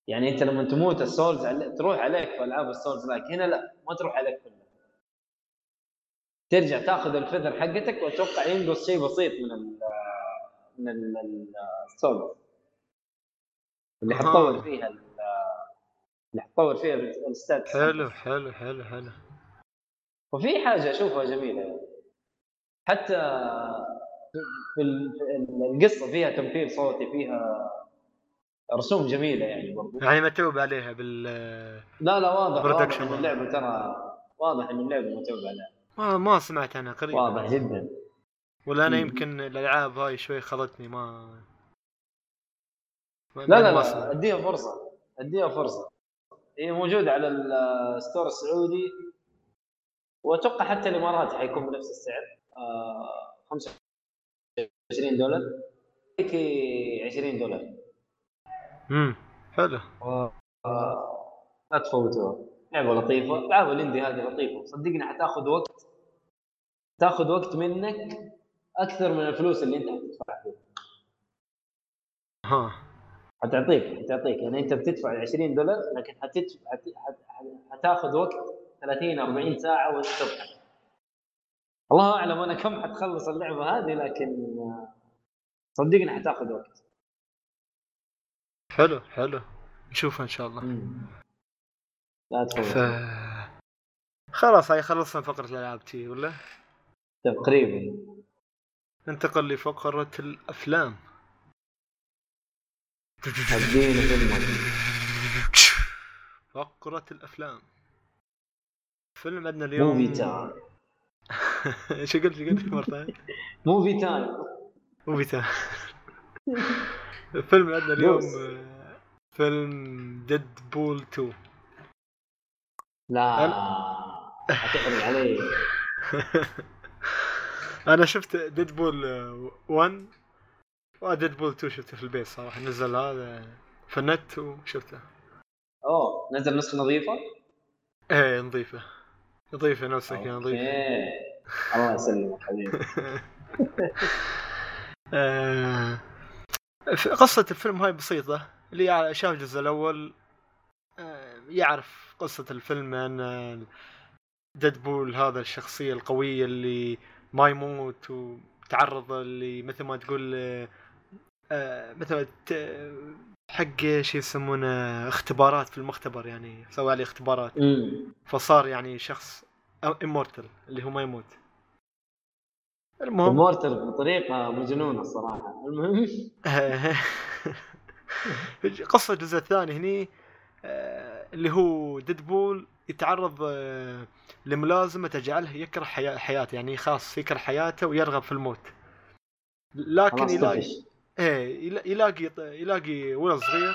يعني انت لما تموت السولز تروح عليك في العاب السولز لايك، هنا لا ما تروح عليك كلها، ترجع تاخذ الفذر حقتك. واتوقع ينقص شيء بسيط من السولز اللي حتطور فيها الستات. حلو حلو حلو حلو. وفي حاجه اشوفها جميله حتى في القصه، فيها تمثيل صوتي، فيها رسوم جميله يعني برضو. يعني متعوب عليها لا واضح ان اللعبه ترى واضح ان اللعبه متعوب عليها. ما سمعت انا قريبا، واضح جدا. ولا انا يمكن الالعاب هاي شوي خلطتني ما لا اديها فرصه. هي موجوده على الستور السعودي، واتوقع حتى الامارات حيكون بنفس السعر، $25 هيك $20. حلو. لا تفوتوها، لعبه لطيفه. العاب الاندي هذه لطيفه صدقني، حتاخذ وقت منك اكثر من الفلوس اللي انت حتدفعها فيها. حتعطيك يعني انت بتدفع $20 لكن حتاخذ وقت 30-40 ساعه وانت تبحث. الله اعلم انا كم حتخلص اللعبه هذه، لكن صدقني حتاخذ وقت. حلو نشوفها ان شاء الله. لا تفوت. خلاص هاي خلصنا فقره الالعاب تي ولا تقريبا. ننتقل لفقره الافلام. ادينا فيلم. فقره الافلام. فيلم عندنا اليوم موفي تايم. شو قلت مره ثانيه؟ موفي تايم فيلم عندنا اليوم فيلم ديدبول 2. لا هتحرق علي. انا شفت ديدبول 1 وديدبول 2 شفته في البيت صراحه، نزل هذا في النت وشفته. اوه نزل نسخه نظيفه؟ ايه نظيفه نظيفه نفسك يا نظيفه. الله يسلمك حبيبي. قصة الفيلم هاي بسيطة، اللي شاف الجزء الأول يعرف قصة الفيلم، أن ديدبول هذا الشخصية القوية اللي ما يموت وتعرض اللي مثل ما تقول مثل حق شيء يسمونه اختبارات في المختبر، يعني سوى عليه اختبارات فصار يعني شخص امورتل اللي هو ما يموت. المهم مورتل بطريقه مجنونه الصراحه. المهم قصه الجزء الثاني هني اللي هو ديدبول يتعرض لملازمه تجعله يكره حياته، يعني خاص يكره حياته ويرغب في الموت، لكن يلاقي ولد صغير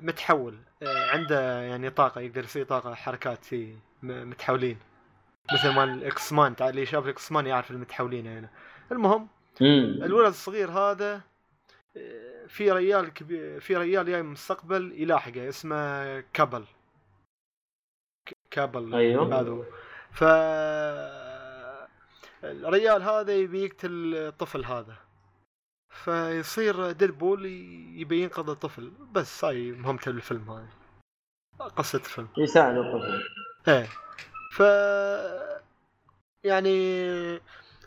متحول عنده يعني طاقه، يقدر يسوي طاقه حركات في متحولين مثل ما الاكس مان، اللي شاف الاكس مان يعرف المتحولين هنا يعني. المهم الولد الصغير هذا في ريال كبير، في ريال جاي من المستقبل يلاحقه اسمه كابل أيوه. هذا ف الريال هذا يبي يقتل الطفل هذا، فيصير ديدبول يبي ينقذ الطفل، بس هاي مهمته الفيلم، هاي قصة الفيلم يساعد الطفل. ايه ف يعني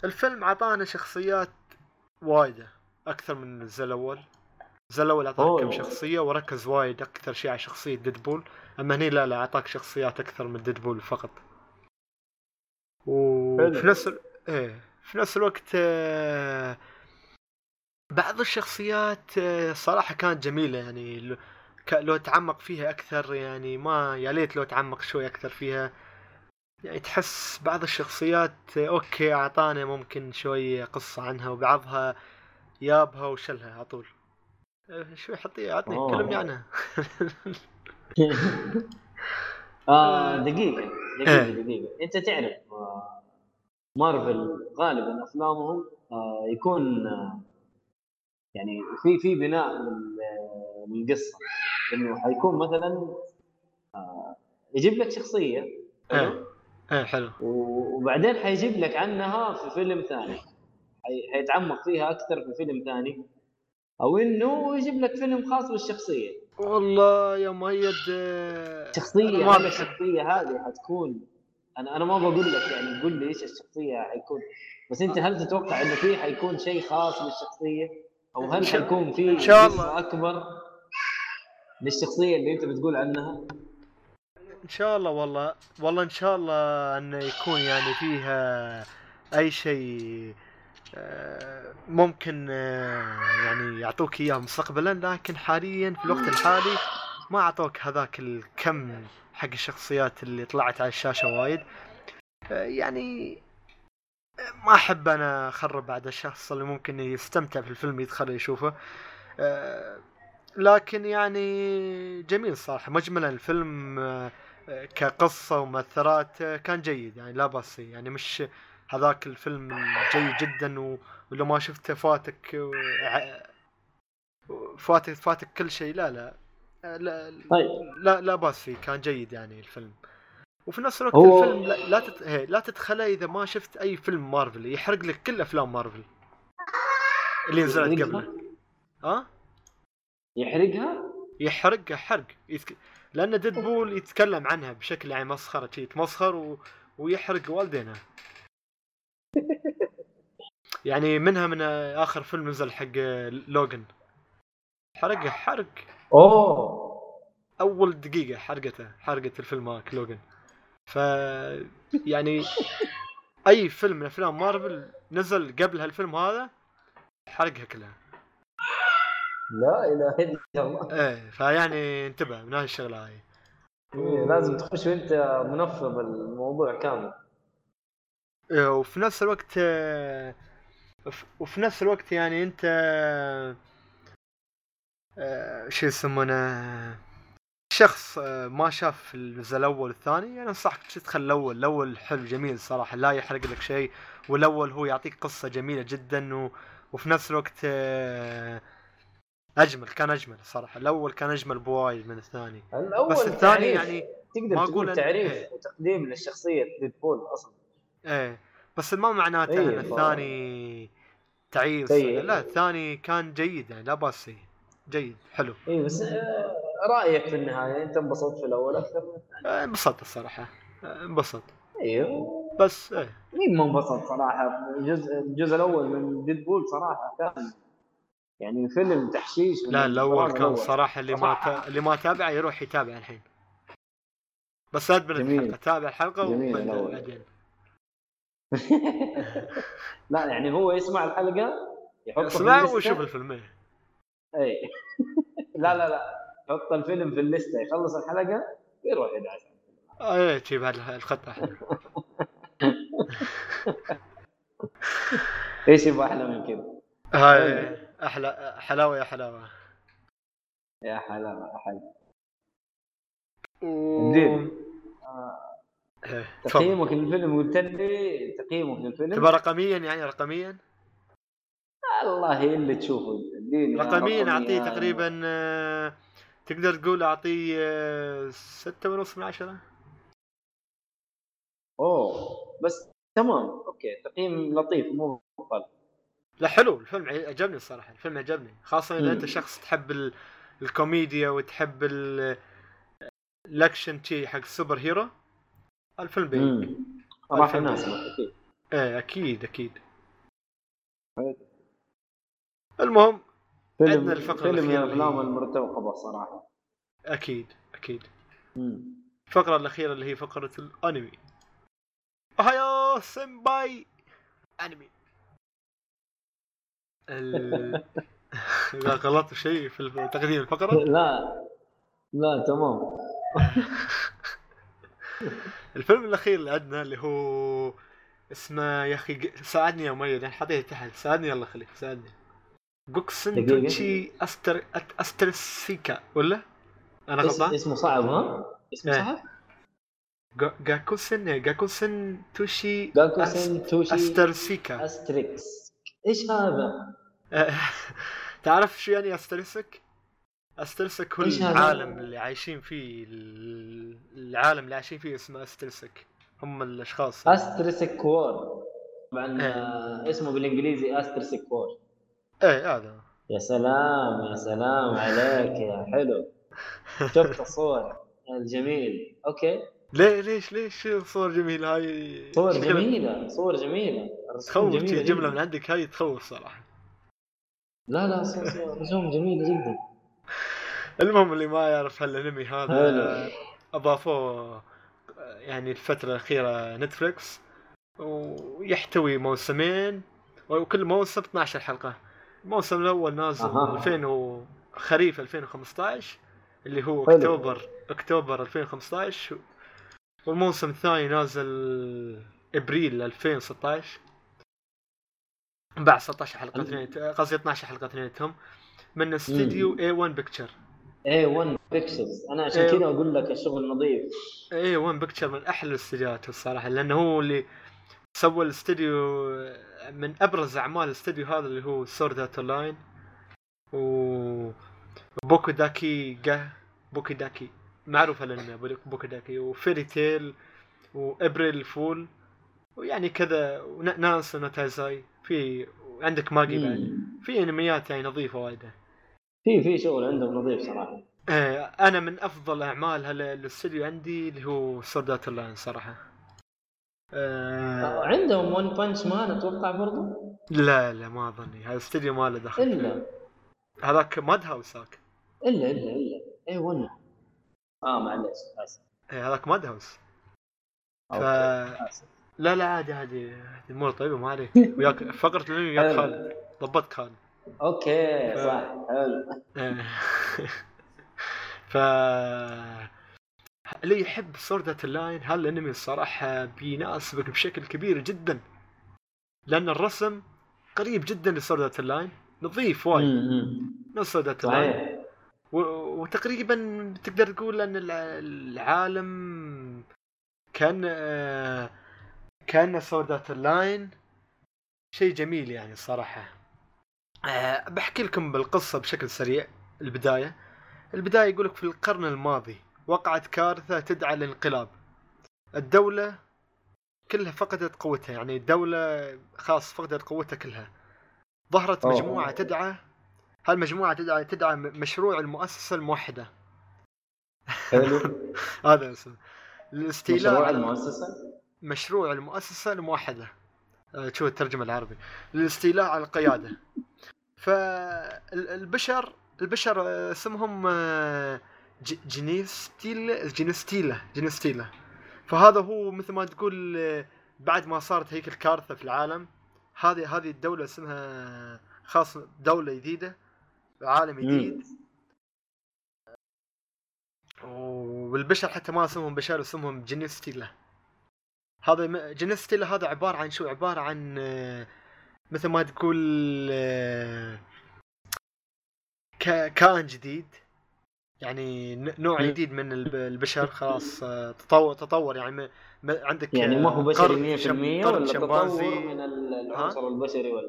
الفيلم عطانا شخصيات وايده اكثر من الجزء الاول. الجزء الاول اعطاك كم شخصيه وركز وايد اكثر شيء على شخصيه ديدبول، اما هنا لا اعطاك شخصيات اكثر من ديدبول فقط. وفي نفس في نفس الوقت بعض الشخصيات صراحه كانت جميله، يعني لو تعمق فيها اكثر، يعني ما يا ليت لو تعمق شوي اكثر فيها، يعني تحس بعض الشخصيات اوكي اعطانا ممكن شويه قصه عنها، وبعضها يابها وشلها على طول شوي حطيه اعطني كلمني عنها. دقيقه انت تعرف مارفل غالبا افلامهم يكون يعني في بناء للقصه، انه حيكون مثلا يجيب لك شخصيه حلو وبعدين حيجيب لك عنها في فيلم ثاني، حيتعمق فيها اكثر في فيلم ثاني، او انه يجيب لك فيلم خاص بالشخصيه. والله يا مؤيد الشخصيه هذه حتكون، انا ما بقول لك يعني قول لي ايش الشخصيه حيكون، بس انت هل تتوقع انه فيه حيكون شيء خاص بالشخصيه، او هل حيكون فيه قصه اكبر للشخصيه اللي انت بتقول عنها؟ ان شاء الله والله ان شاء الله انه يكون يعني فيها اي شيء ممكن يعني يعطوك اياه مستقبلا، لكن حاليا في الوقت الحالي ما اعطوك هذاك الكم حق الشخصيات اللي طلعت على الشاشه وايد. يعني ما احب انا اخرب بعد الشخص اللي ممكن يستمتع في الفيلم يدخل يشوفه، لكن يعني جميل صراحه. مجملا الفيلم كقصه ومؤثرات كان جيد، يعني لا باس، يعني مش هذاك الفيلم جيد جدا ولو ما شفته فاتك كل شيء، لا باس فيه، كان جيد يعني الفيلم. وفي نفس الوقت الفيلم لا تدخله اذا ما شفت اي فيلم مارفل، يحرق لك كل افلام مارفل اللي نزلت قبله. يحرقها حرق، لأن ديدبول يتكلم عنها بشكل يعني مسخرة، يتمسخر ويحرق والدينا. يعني منها من آخر فيلم نزل حق لوغان حرقها حرق. أول دقيقة حرقت الفيلم هاك لوغان. يعني أي فيلم من أفلام مارفل نزل قبل هالفيلم هذا حرقها كلها. لا اله الا الله. فيعني انتبه من هالشغله هاي، لازم تخش وانت منفض الموضوع كامل. وفي نفس الوقت وفي نفس الوقت يعني انت شو يسمونه شخص ما شاف الجزء الاول الثاني، يعني انصحك تدخل الاول. الاول حلو جميل صراحه، لا يحرق لك شيء، والاول هو يعطيك قصه جميله جدا وفي نفس الوقت اجمل، كان اجمل صراحه. الاول كان اجمل بوايد من الثاني، بس الثاني يعني تقدر تقول تعريف وتقديم للشخصيه ديدبول اصلا. ايه بس ما معناته ان الثاني تعيس، لا الثاني كان جيد يعني، لا باس جيد حلو. اي بس رايك في النهايه انت انبسطت في الاول اكثر من الثاني؟ انبسطت الصراحه، انبسطت. ايوه بس مين ما انبسط صراحه. الجزء الاول من ديدبول صراحه كان يعني فيلم تحشيش. لا الاول كان صراحه اللي ما تابعه يروح يتابع الحين، بس ادبر الحلقه، تابع الحلقه وبعدين لا يعني هو يسمع الحلقه يحطها ويشوف الفيلم. اي لا حط الفيلم في الليسته، يخلص الحلقه يروح يدعس. ايه تجيب هذا الخطه ايش يبغى احلى من كده؟ هاي احلى حلاوه يا حلاوه يا حلاوه حلو. زين تقييمك للفيلم؟ قلت لي تقييمك للفيلم تبقى رقميا، يعني رقميا الله اللي تشوفه الدين رقميا اعطيه تقريبا تقدر تقول اعطيه 6.5 من 10. اوه بس تمام اوكي، تقييم لطيف مو غلط. لا حلو الفيلم، عجبني الصراحه الفيلم، عجبني خاصه اذا انت شخص تحب الكوميديا وتحب الاكشن تي حق السوبر هيرو. الفيلم بيك راح يناسبك اكيد. ايه اكيد اكيد. المهم عندنا الفقره الاخيره، الافلام المرتقبه صراحه اكيد اكيد. الفقره الاخيره اللي هي فقره الانمي. هيا سمباي انمي لا غلط شيء في تقديم الفقره. لا تمام. الفيلم الاخير اللي عندنا اللي هو اسمه يا اخي ساعدني يا ميد، انا حطيته تحت ساعدني، يلا خليك ساعدني. جوكسن توتشي استرسيكا ولا انا غلطان؟ اسمه صعب. ها اسمه صعب. جاكوسن توشي أسترسيكا أستريكس. إيش هذا؟ تعرف شو يعني أسترسك؟ أسترسك هو العالم اللي عايشين فيه، العالم اللي عايشين فيه اسمه أسترسك، هم الأشخاص. أسترسك وور طبعا اسمه بالإنجليزي أسترسك وور. إيه هذا. يا سلام يا سلام عليك يا حلو، شفت الصور الجميل. أوكي ليش صور جميلة هاي، صور جميلة تخوف جملة من عندك هاي تخوف صراحة. لا صور جميلة جدا. المهم اللي ما يعرف هالانمي هذا اضافوه يعني الفترة الأخيرة نتفليكس، ويحتوي موسمين وكل موسم 12 حلقة. الموسم الأول نازل 2000 خريف 2015 اللي هو أكتوبر 2015، والموسم الثاني نازل ابريل 2016 بعد 16 حلقه قصدي 12 حلقه اثنينهم من استديو A1 Pictures. انا عشان كذا اقول لك الشغل نظيف. A1 Pictures من احلى الاستديوهات الصراحه، لانه هو اللي سوى الاستديو من ابرز اعمال الاستديو هذا اللي هو Sword Art Online و بوكوداكي معروفة لنا بوكوداكي وفيري تيل وابريل فول ويعني كذا وناس ونتازاي في، وعندك ماجي بعد في انميات يعني نظيفة وايدة، في شغل عندهم نظيف صراحة. انا من افضل اعمال هالاستوديو عندي اللي هو Sword Art Online صراحة. عندهم ون بانش مان اتوقع برضو. لا ما اظني هالاستوديو ما له دخل الا هذاك ماد هاوس هاك الا اي ون. معلش اسف. هذاك ماد هاوس. لا عادي هذه الامور طيبه ما عليك. وياك فقره الانمي وياك خالد، ضبطت خالد اوكي صح حلو. ف اللي يحب Sword Art Online هالانمي الصراحه بيناسبك بشكل كبير جدا، لان الرسم قريب جدا لسورد آرت أونلاين، نظيف وايد نفس سورد آرت أونلاين، وتقريبا تقدر تقول ان العالم كان سورد آرت أونلاين شيء جميل يعني الصراحة. بحكي لكم بالقصة بشكل سريع. البداية يقولك في القرن الماضي وقعت كارثة تدعى الانقلاب، الدولة كلها فقدت قوتها، يعني الدولة خاص فقدت قوتها كلها. ظهرت مجموعة تدعى هالمجموعة تدعى مشروع المؤسسة الموحدة. هذا اسمه الاستيلاء، مشروع المؤسسة الموحدة، شو الترجمة العربي، الاستيلاء على القيادة. فالبشر اسمهم جينيستيلا. فهذا هو مثل ما تقول بعد ما صارت هيك الكارثة في العالم، هذه الدولة اسمها خاص، دولة جديدة، عالم جديد، والبشر حتى ما اسمهم بشر، اسمهم جينيستيلا. هذا جينيستيلا هذا عبارة عن شو؟ عبارة عن مثل ما تقول كائن جديد، يعني نوع جديد من البشر، خلاص تطور يعني عندك يعني ما هو بشري 100% ولا تطور من العنصر البشري، ولا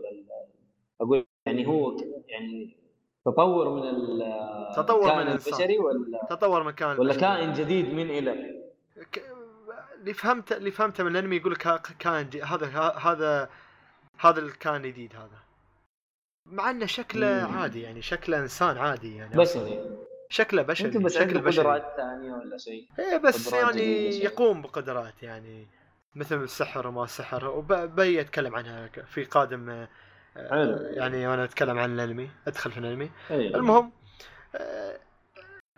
اقول يعني هو يعني تطور من البشري، ولا تطور مكان، ولا كائن جديد من الى اللي فهمته من الانمي يقول لك كائن هذا الكائن جديد هذا، مع انه شكله عادي، يعني شكله انسان عادي، يعني بشري، شكله بشري، شكل قدرات ثانيه ولا شيء، اي بس يعني يقوم بقدرات يعني مثل السحر وما السحر، وبي اتكلم عنها في قادم يعني وانا اتكلم عن الانمي، ادخل في الانمي. المهم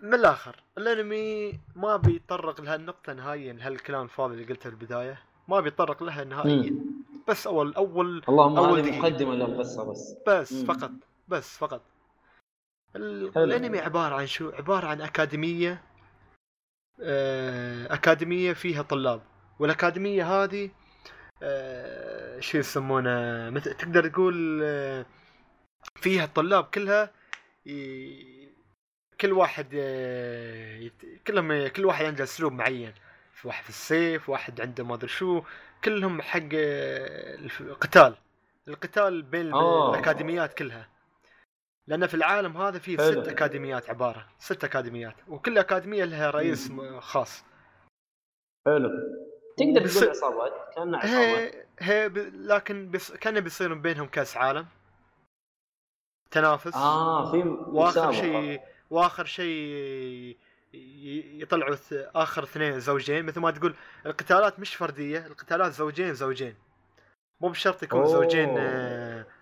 من الاخر الانمي ما بيطرق لها النقطه نهائيا، هالكلام الفاضي اللي قلته بالبدايه ما بيطرق لها نهائيا، بس اول مقدمه للقصه بس فقط. الانمي عبارة عن أكاديمية فيها طلاب، والأكاديمية هذه شو يسمونه، تقدر تقول فيها الطلاب كلها، كل واحد عنده أسلوب معين، في واحد في السيف، واحد عنده ما أدري شو، كلهم حق القتال بين الأكاديميات كلها، لأن في العالم هذا فيه 6 أكاديميات، عبارة 6 أكاديميات، وكل أكاديمية لها رئيس خاص. حلو. تقدر تقول عصابات، كان عصابات. لكن كان بيصير بينهم كأس عالم. تنافس. في وآخر شيء يطلعوا آخر 2 زوجين، مثل ما تقول القتالات مش فردية، القتالات زوجين. مو بشرط يكون زوجين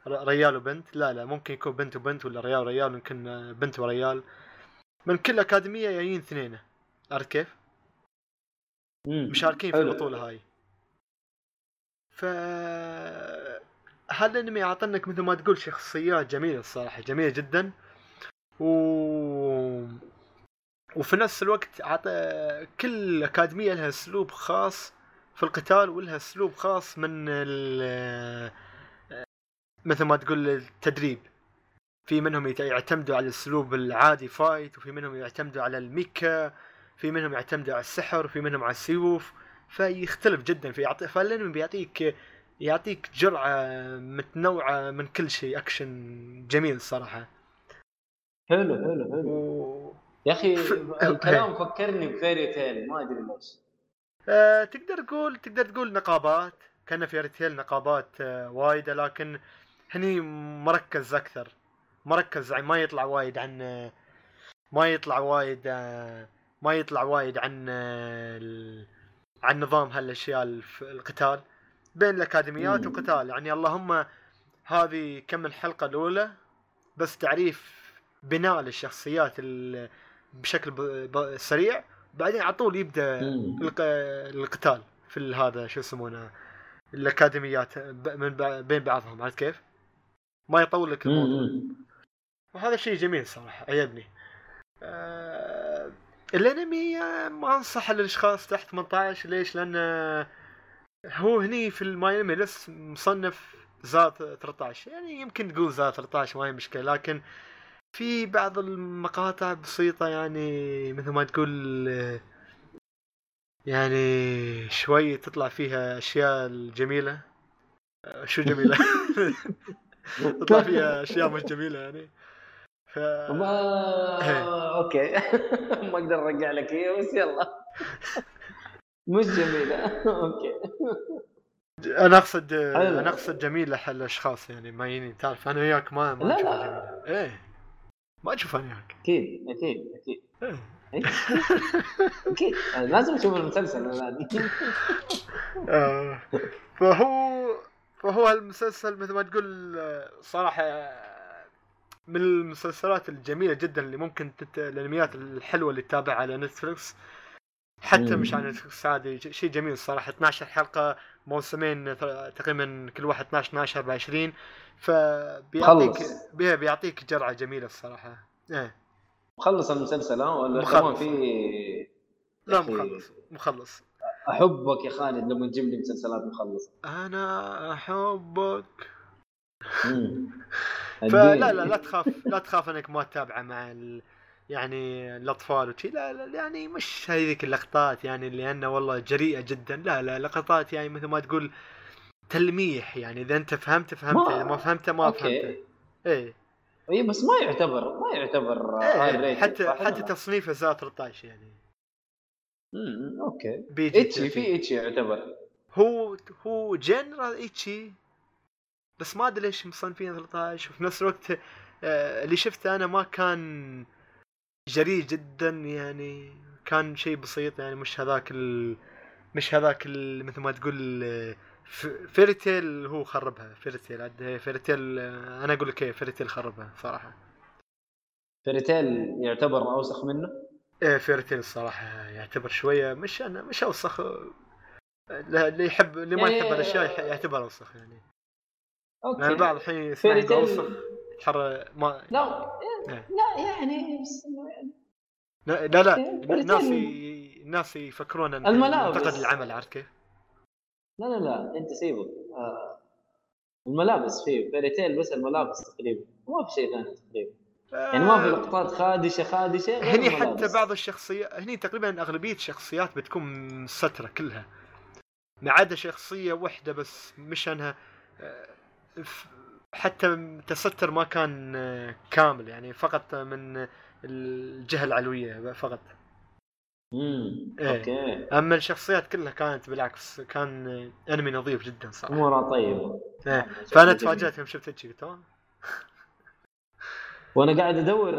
ريال وبنت، لا ممكن يكون بنت وبنت، ولا ريال وريال، ممكن بنت وريال، من كل أكاديمية جايين 2، عرفت كيف؟ مشاركين في البطولة هاي. فهالأنمي عطنك مثل ما تقول شخصيات جميلة الصراحة، جميلة جدا، وفي نفس الوقت كل أكاديمية لها أسلوب خاص في القتال، ولها أسلوب خاص من مثل ما تقول التدريب. في منهم يعتمدوا على الأسلوب العادي فايت، وفي منهم يعتمدوا على الميكا، في منهم يعتمدوا على السحر، في منهم على السيوف، فيختلف جدا. فالأنمي يعطيك جرعة متنوعة من كل شيء، أكشن جميل الصراحة. حلو يا أخي الكلام فكرني بفيري تيل، ما أدري ليش. تقدر تقول نقابات، كان في ريتيل نقابات وايدة، لكن هني مركز أكثر، مركز يعني ما يطلع وايد عن نظام هالأشياء، القتال بين الأكاديميات وقتال، يعني اللهم هذه كم الحلقة الأولى بس تعريف بناء للشخصيات بشكل سريع، بعدين على طول يبدأ القتال في هذا شو يسمونه الأكاديميات بين بعضهم، عرفت كيف؟ ما يطول لك الموضوع، وهذا شيء جميل صراحة، عجبني. الأنمي ما أنصح للأشخاص تحت 18. ليش؟ لأن هو هني في الماينمي لسه مصنف زاد 13 يعني يمكن تقول زاد 13 ما هي مشكلة، لكن في بعض المقاطع بسيطة يعني مثل ما تقول يعني شوي تطلع فيها أشياء الجميلة شو جميلة تطلع فيها أشياء مش جميلة يعني اوكي ما اقدر ارجع لك هي بس يلا مش جميلة اوكي انا اقصد جميلة حل الاشخاص يعني ما يني تعرف انا وياك ما اشوفها جميلة. ايه ما اشوفها انا وياك اكيد اكيد اكيد اكيد لازم اشوف المسلسل هذا. فهو المسلسل مثل ما تقول صراحة من المسلسلات الجميلة جدا اللي ممكن الانميات الحلوة اللي تتابعها على نتفلكس حتى مش على نتفلكس عادي، شيء جميل صراحة. 12 حلقة موسمين تقريبا كل واحد 12 ب20 فبيعطيك جرعة جميلة الصراحة. ايه مخلص المسلسل ولا كمان في؟ لا مخلص. احبك يا خالد لما تجيب لي مسلسلات مخلصة انا احبك. فلا لا لا تخاف انك ما تتابعه مع يعني الاطفال وشي، لا يعني مش هذيك اللقطات يعني اللي انا والله جريئه جدا، لا لقطات يعني مثل ما تقول تلميح، يعني اذا انت فهمت اذا ما فهمته ما فهمت. اي بس ما يعتبر إيه. حتى تصنيفه زائد 13 يعني اوكي اتشي في اتشي يعتبر هو جنرال اتشي، بس ما ادري ليش مصنفين 13، وفي نفس الوقت اللي شفته انا ما كان جريء جدا يعني كان شيء بسيط يعني مش هذاك مثل ما تقول فيريتيل هو خربها. فيريتيل انا اقول لك ايه، فيريتيل خربها صراحه. فيريتيل يعتبر اوسخ منه. ايه فيريتيل الصراحه يعتبر شويه مش اوسخ، اللي يحب اللي ما يحب الاشياء يعتبر اوسخ يعني. اوكي يعني بعض الحين فيريتيل اوسخ حر ما لا يعني لا الناس يفكرون ان منتقد العمل عارف كيف. لا انت سيبه الملابس فيه فيريتيل، بس الملابس تقريبا ما في شيء ثاني تقريبا يعني ما في لقطات خادشه هني حتى بعض الشخصيات هني تقريبا اغلبيه الشخصيات بتكون ستره كلها ما عدا شخصيه واحده بس مشانها حتى التستر ما كان كامل يعني فقط من الجهة العلوية فقط. اوكي اما الشخصيات كلها كانت بالعكس كان انمي نظيف جدا صراحة امورها طيبة. فانا تفاجأت يوم شفت هيك قلت وانا قاعد ادور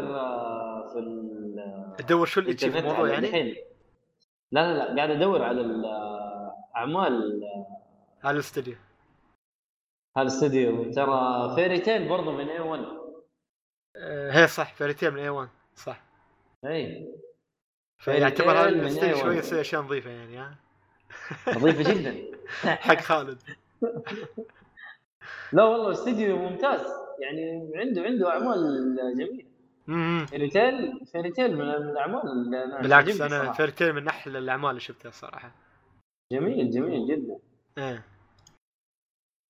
في ادور شو اللي في الموضوع يعني الحين. لا قاعد ادور على الاعمال على الاستوديو هالاستوديو، ترى فيريتيل برضه من A1. هي صح فيريتيل من A1 صح. اي فيعتبر هالاستوديو شويه يسوي اشياء نظيفه يعني ها نظيفه جدا حق خالد. لا والله الاستوديو ممتاز يعني عنده اعمال جميله. فيريتيل من الاعمال انا بالعكس انا فيريتيل من احلى الاعمال اللي شفتها صراحه جميل جدا.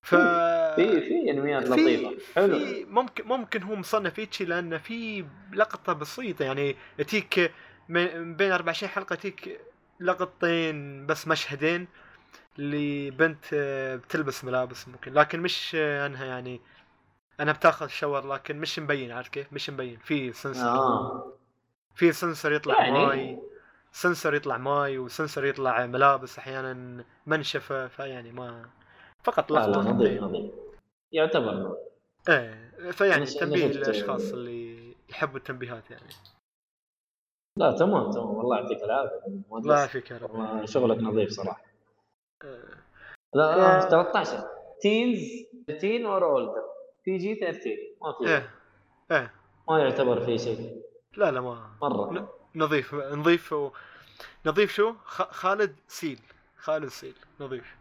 في انميات لطيفه حلو. ممكن هو مصنف ايتشي لان في لقطه بسيطه يعني تيك من بين 24 حلقه تيك لقطتين بس مشهدين لبنت بتلبس ملابس ممكن، لكن مش انها يعني انا بتاخذ شاور لكن مش مبين عارف كيف مش مبين في سنسر في سنسر يطلع يعني... ماي وسنسر يطلع ملابس احيانا منشفه فيعني ما فقط لقطة نظيف يعتبر. فيعني تنبيه للأشخاص اللي يحبوا التنبيهات يعني. لا تمام والله يعطيك العافية. الله يعافيك يا رب شغلك نظيف صراحة. لا 13 تينز 13 اور اولدر تي جي 13 ما في ما يعتبر في شيء. لا ما مرة نظيف شو خالد سيل نظيف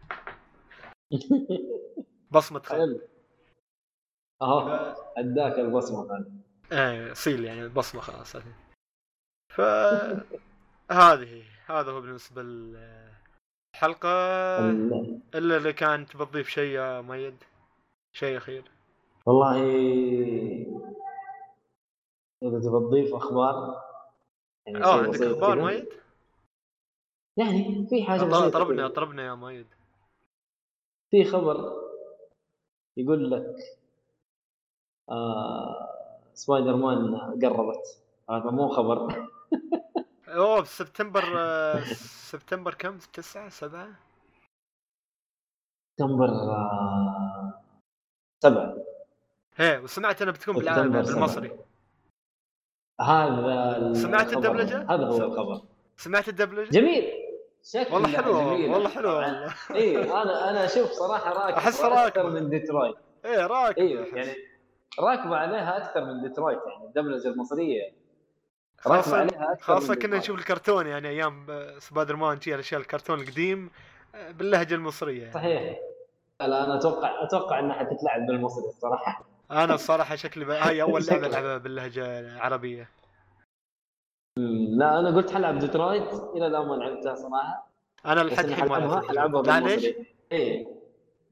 بصمة خالد اداك البصمة خالد سيل يعني البصمة خلاص. هذا هو بالنسبة للحلقة اللي كانت بتضيف شيء ميد شيء اخير والله. اذا تبغى تضيف اخبار يعني عندك اخبار مؤيد؟ يعني في حاجه طربنا يا مؤيد. في خبر يقول لك سبايدر مان قربت. هذا مو خبر. اوه سبتمبر كم؟ 9 7 سبتمبر 7. ايه وسمعت انا بتكون بالمصري هذا. سمعت الدبلجه؟ هذا هو الخبر. سمعت الدبلجه؟ جميل والله حلو. والله حلو والله. اي انا اشوف صراحه راكب اكثر من ديترويت. ايه راكب يعني راكبه عليها اكثر من ديترويت يعني الدبلجه المصريه راكبه عليها اكثر. خاصه كنا نشوف الكرتون يعني ايام سبايدر مان تي الاشياء الكرتون القديم باللهجه المصريه يعني. صحيح. لا انا اتوقع انها حتتلعب بالمصري الصراحه. انا الصراحه شكلي هاي اول لعبه العبها باللهجه العربيه. لا انا قلت حلعب ديترويت الى الان ما لعبتها صراحه. انا لحد الحين ما لعبتها. ليش؟ ايه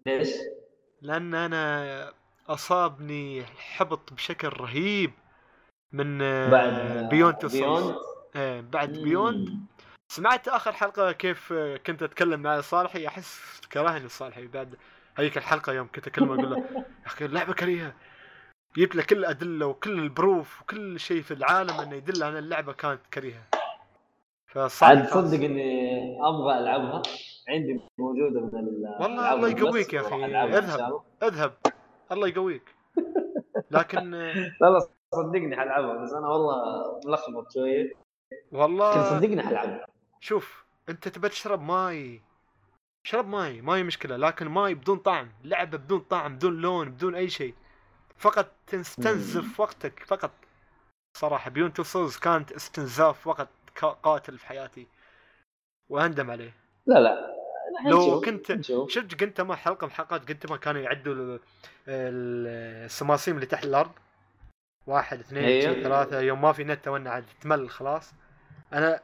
ليش؟ لان انا اصابني حبط بشكل رهيب من بيوند وسولز. ايه بعد بيوند سمعت اخر حلقه كيف كنت اتكلم مع صالحي. احس كرهني صالحي بعد هيك الحلقه يوم كنت اكلمه اقول له يا اخي اللعبه كريهه. جبت له كل الادله وكل البروف وكل شيء في العالم انه يدل على اللعبه كانت كريهه. فصدق تصدق اني ابغى العبها عندي موجوده من والله الله يقويك يا اخي. اذهب الله يقويك. لكن لا صدقني حلعبها بس انا والله ملخبط شويه والله. صدقني حلعبها. شوف انت تبى تشرب ماي شرب ماي مشكله لكن ماي بدون طعم. لعبه بدون طعم بدون لون بدون اي شيء فقط تستنزف وقتك فقط. صراحه بيونت سولز كانت استنزاف وقت قاتل في حياتي واندم عليه. لا لو كنت شفت قنتما حلقه من حلقات قنتما كانوا يعدوا السماسيم اللي تحت الارض 1 2 3 يوم ما في نت وانا عاد تمل خلاص. انا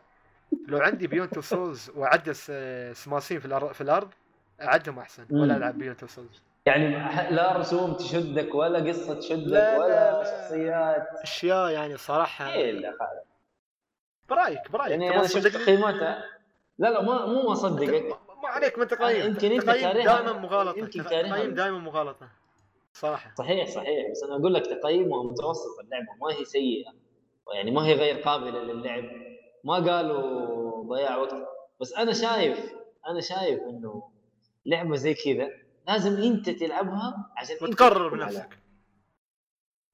لو عندي بيونت سولز وعد سماسيم في الارض اعدهم احسن ولا العب بيونت سولز. يعني لا رسوم تشدك ولا قصة تشدك ولا شخصيات اشياء يعني صراحة. ايه لا خالد برايك يعني انا شفت قيمتها. لا مو اصدقك. ما عليك من تقييم. يمكن تقييم دائما مغالطة. تقييم دائما مغالطة صراحة. صحيح بس انا اقول لك تقييمها متوسط. اللعبة ما هي سيئة يعني ما هي غير قابلة للعب. ما قالوا ضياع وقت بس انا شايف انه لعبة زي كذا لازم انت تلعبها عشان تقرر بنفسك.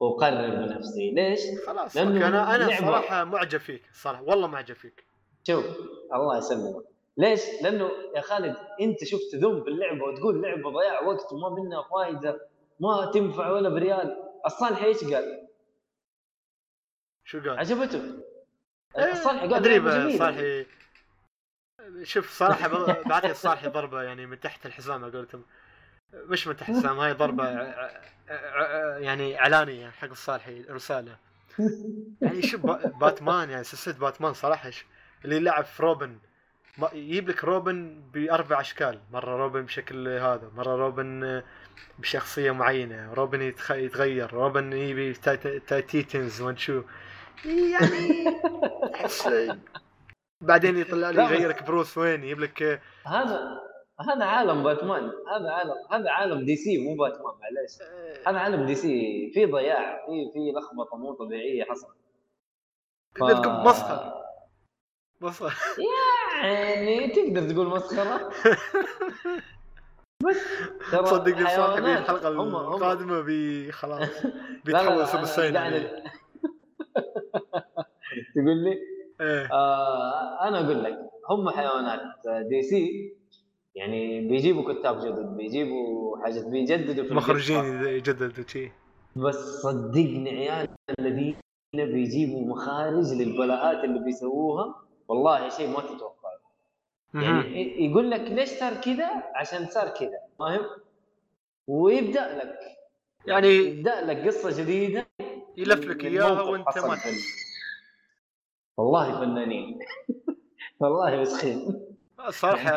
وقرر بنفسي ليش؟ خلاص انا صراحه معجب فيك صراحه والله معجب فيك. شوف الله يسلمك. ليش؟ لانه يا خالد انت شفت ذم باللعبه وتقول لعبه ضياع وقت وما منها فائده ما تنفع ولا بريال. الصالح ايش قال؟ شو قال؟ عجبته. الصالح قال ادري صالحي. شوف صراحه بعطي الصالح ضربه يعني من تحت الحزام. قلت مش متحسام هاي ضربة يعني إعلانية حق الصالحي رسالة يعني. شو باتمان يعني سلسلة باتمان صراحة اللي يلعب في روبن يجيب لك روبن بأربع أشكال. مرة روبن بشكل هذا مرة روبن بشخصية معينة روبن يتغير روبن يبي تايتنز ونشو يعني. بعدين يطلع لي يغيرك بروس وين يجيب لك. هذا عالم باتمان. هذا عالم دي سي مو باتمان معلش. هذا عالم دي سي في ضياع في لخبطه مو طبيعيه حصلت. تقول مسخره يعني تقدر تقول مسخره بس صدقني صاحب الحلقه القادمه خلاص بيتحول بالسين تقول لي انا اقول لك هم حيوانات دي سي يعني بيجيبوا كتاب جدد بيجيبوا حاجات بيجددوا في مخرجين يجددوا شيء. بس صدقني عيال الذين بيجيبوا مخارج للبلاءات اللي بيسووها والله شيء ما تتوقع يعني. يقول لك ليش صار كذا عشان صار كذا فاهم. ويبدا لك يعني يبدا لك قصه جديده يلف لك اياها وانت ما والله فنانين. والله مسخين صراحه.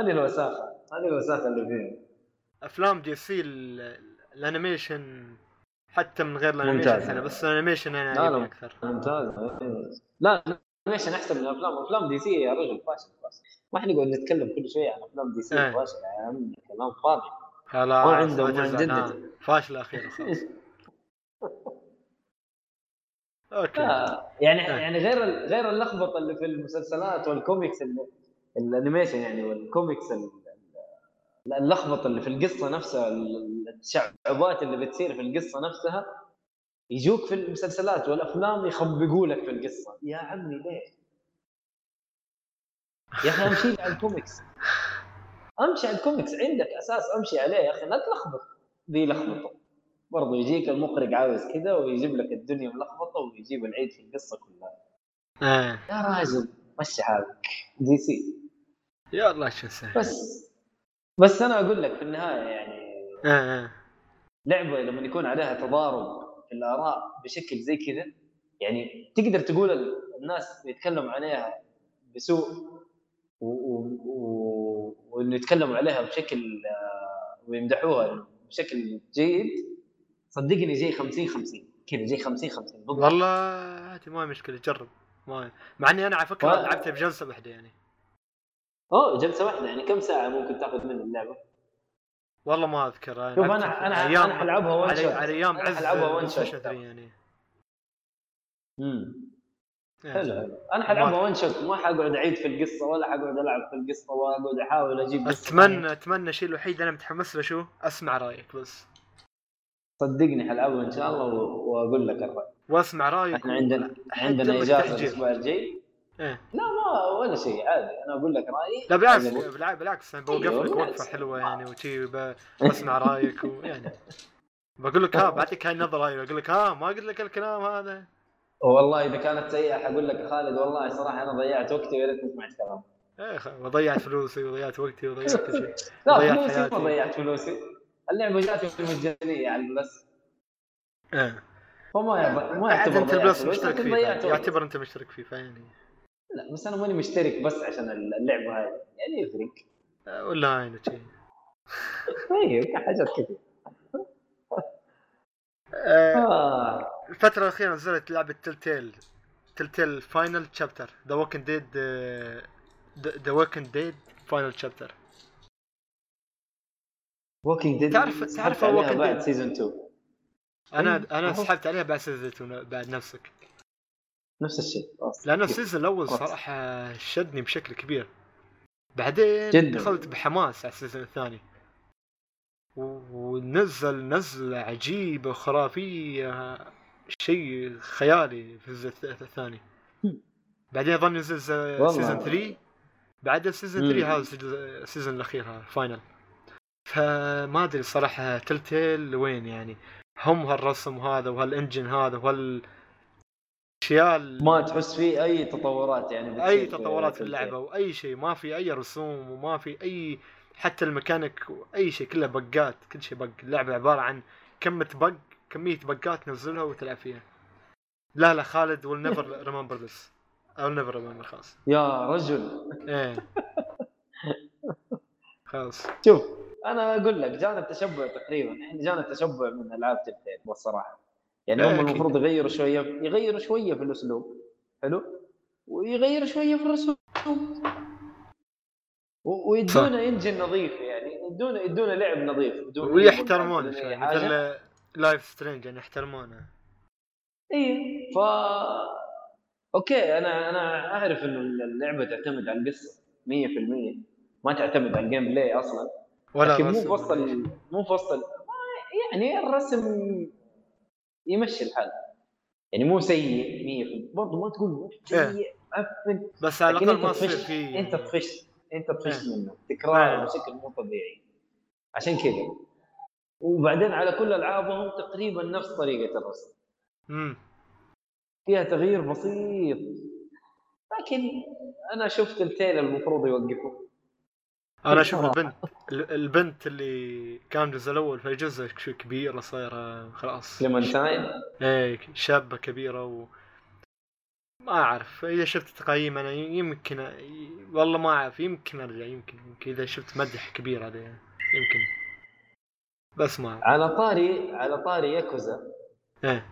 هذه الوساخه اللي فيها افلام دي سي الانيميشن حتى من غير الانيميشن انا بس الانيميشن انا عجبني اكثر. ممتاز. لا الانيميشن احسن من الافلام. افلام دي سي يا رجل فاشل بس ما احنا نقول نتكلم كل شيء عن افلام دي سي فاشل يعني كلام فاضي. لا عندهم فاشله اخيرا خلاص. اوكي يعني غير اللخبطه اللي في المسلسلات والكوميكس الانيميشن يعني والكوميكس اللخبطه اللي في القصه نفسها الشعوبات اللي بتصير في القصه نفسها يجوك في المسلسلات والافلام يخبقوا لك في القصه. يا عمي ليه يا اخي؟ امشي على الكوميكس، امشي على الكوميكس، عندك اساس امشي عليه يا اخي، لا تلخبط. دي لخبطه برضو يجيك المخرج عاوز كذا ويجيب لك الدنيا ملخبطه ويجيب العيد في القصه كلها. يا راجل مشي حالك دي سي يا الله شو سهل. بس انا اقول لك في النهايه يعني لعبه لما يكون عليها تضارب في الاراء بشكل زي كذا يعني تقدر تقول الناس يتكلموا عليها بسوء وانه يتكلموا عليها بشكل ويمدحوها بشكل جيد. صدقني جاي 50-50 كذا، جاي 50-50 بالضبط. والله هاتي ما مشكله جرب ما، مع اني انا على فكره لعبتها بجلسه واحده يعني. جلسه واحده يعني كم ساعه ممكن تاخذ من اللعبه؟ والله ما اذكر. شوف انا حلعبها وان شاء الله على ايام عز يعني. حلو. انا حلعبها وان شوت، ما حقعد اعيد في القصه ولا حقعد العب في القصه واقعد احاول اجيب. اتمنى شيء الوحيد انا متحمس له شو اسمع رايك بس. صدقني حلعبه ان شاء الله واقول لك الراي واسمع رايك. احنا عندنا اجازه الاسبوع الجاي. لا ما ولا شيء عادي، انا اقول لك رايي. لا بالعكس انا بوقف لك وقفه حلوه يعني وتي بسمع رايك ويعني بقول لك ها بعطيك هاي النظره ايوه، اقول لك ها ما قلت لك الكلام هذا. والله اذا كانت سيئه حقول لك خالد والله صراحه انا ضيعت وقتي ولا سمعت كلام. وضيعت فلوسي وضيعت وقتي وضيعت كل شيء. ضيعت حياتي. ضيعت فلوسي. اللعبه جاتني في المجانيه على البلاس. ما يعتبر انت البلاس مشترك فيه، يعتبر انت مشترك فيه يعني. لا بس انا ماني مشترك بس عشان اللعبه هاي يعني يفرق ولا هاي شيء. ايوه حاجات كثير. الفترة الأخيرة نزلت لعبة تلتيل فاينل تشابتر The Walking Dead فاينل تشابتر. Walking Dead تعرف Walking Dead سيزون 2. أنا سحبت عليها بعد سيزون بعد نفسك نفس الشيء لأن السيزون الأول صراحة شدني بشكل كبير، بعدين دخلت بحماس على السيزون الثاني ونزل نزلة عجيبة خرافية شيء خيالي في الثاني. بعدين أظن نزل سيزن 3 بعد سيزن 3 هذا السيزن الأخير هذا فاينل. فما أدري صراحة تلتيل وين يعني، هم هالرسم هذا وهالإنجن هذا وهالشيال ما تحس فيه أي تطورات يعني، أي تطورات في اللعبة وأي شيء، ما في أي رسوم وما في أي حتى الميكانيك واي شيء، كله بقات، كل شيء بق. اللعبه عباره عن كميه بقات نزلها وتلعب فيها. لا خالد will never remember this. I'll never remember خلاص يا رجل. خلاص شوف انا اقول لك جانا التشبع تقريبا، احنا جانا التشبع من العاب تلتيل والصراحه يعني. هم المفروض يغيروا شويه في الاسلوب حلو، ويغيروا شويه في الرسوم ويدونا انجن نظيف يعني، يدونا لعب نظيف ويحترمون شوي مثل لايف سترينج يعني يحترمونه. ايه اوكي انا اعرف انه اللعبه تعتمد على القصه 100%، ما تعتمد على الجيم بلاي اصلا، لكن مو فصل يعني. الرسم يمشي الحال يعني، مو سيء 100% برضه، ما تقول سيء عفن، بس على الاقل ما يصير فيه انت تخش منه تكرار بشكل مو طبيعي عشان كذا. وبعدين على كل العابهم تقريبا نفس طريقه الرسم، فيها تغيير بسيط، لكن انا شفت التيل المفروض يوقفوا. انا اشوف البنت اللي كان الجزء الاول في جزء كبيره صايره خلاص لمنتين، هيك شابه كبيره ما أعرف. إذا شفت تقييم أنا يمكن والله ما أعرف، يمكن أرجع، يمكن إذا شفت مدح كبير هذا يمكن بسمع. على طاري ياكوزا. إيه.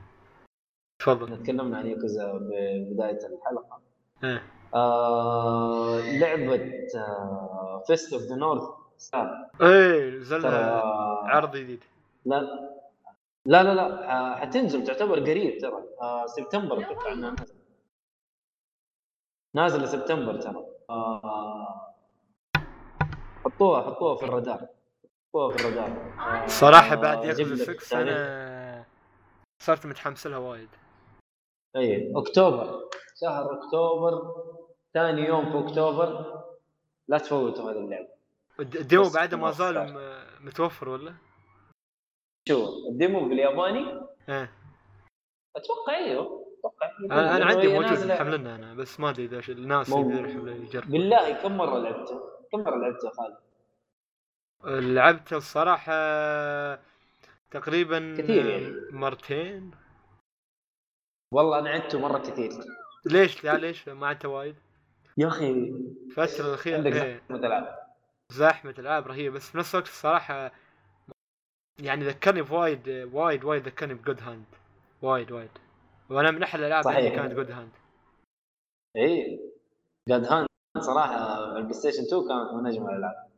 تفضل. تكلمنا عن ياكوزا ببداية الحلقة. إيه. لعبة فيست أوف ذا نورث ستار. إيه نزل عرض جديد. لا حتنزل تعتبر قريب ترى سبتمبر اتوقع انها نازل لسبتمبر ترى حطوها في الرادار صراحه بعد ياكوزا 6 انا صرت متحمس لها وايد. اي اكتوبر شهر اكتوبر ثاني يوم في اكتوبر لا تفوتوا هذا اللعب. الديمو بعد ما زال متوفر ولا شو الديمو بالياباني؟ اه اتوقع ايوه انا عندي موجود حملنا انا بس ما ادري اذا الناس يقدروا يجربوا. بالله كم مره لعبته خالد؟ لعبته الصراحه تقريبا كثير يعني. مرتين والله انا عدته مره كثير. ليش ما عدته وايد يا اخي؟ الفتره الاخيره زحمه العاب رهيبه بس في نفس الوقت الصراحه يعني ذكرني بوايد وايد وايد ذكرني بجود هاند وايد وانا من احلى الالعاب اللي كانت جود هاند. اي جود هاند صراحه البلاي ستيشن 2 كانت من اجمل الالعاب.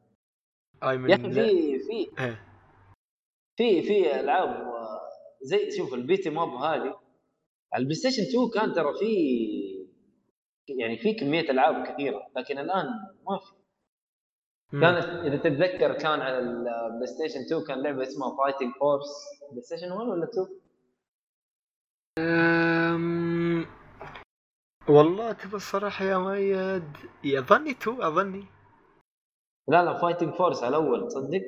يعني في العاب زي شوف البيتي ماب هذه على البلاي ستيشن 2 كان ترى في كميه العاب كثيره لكن الان ما في. كانت إذا تتذكر كان على البلاي ستيشن 2 كان لعبة اسمها فايتنج فورس. بلاي ستيشن 1 ولا 2؟ والله تبى الصراحة يا ميد يظني 2 أظني. لا فايتنج فورس على الأول تصدق؟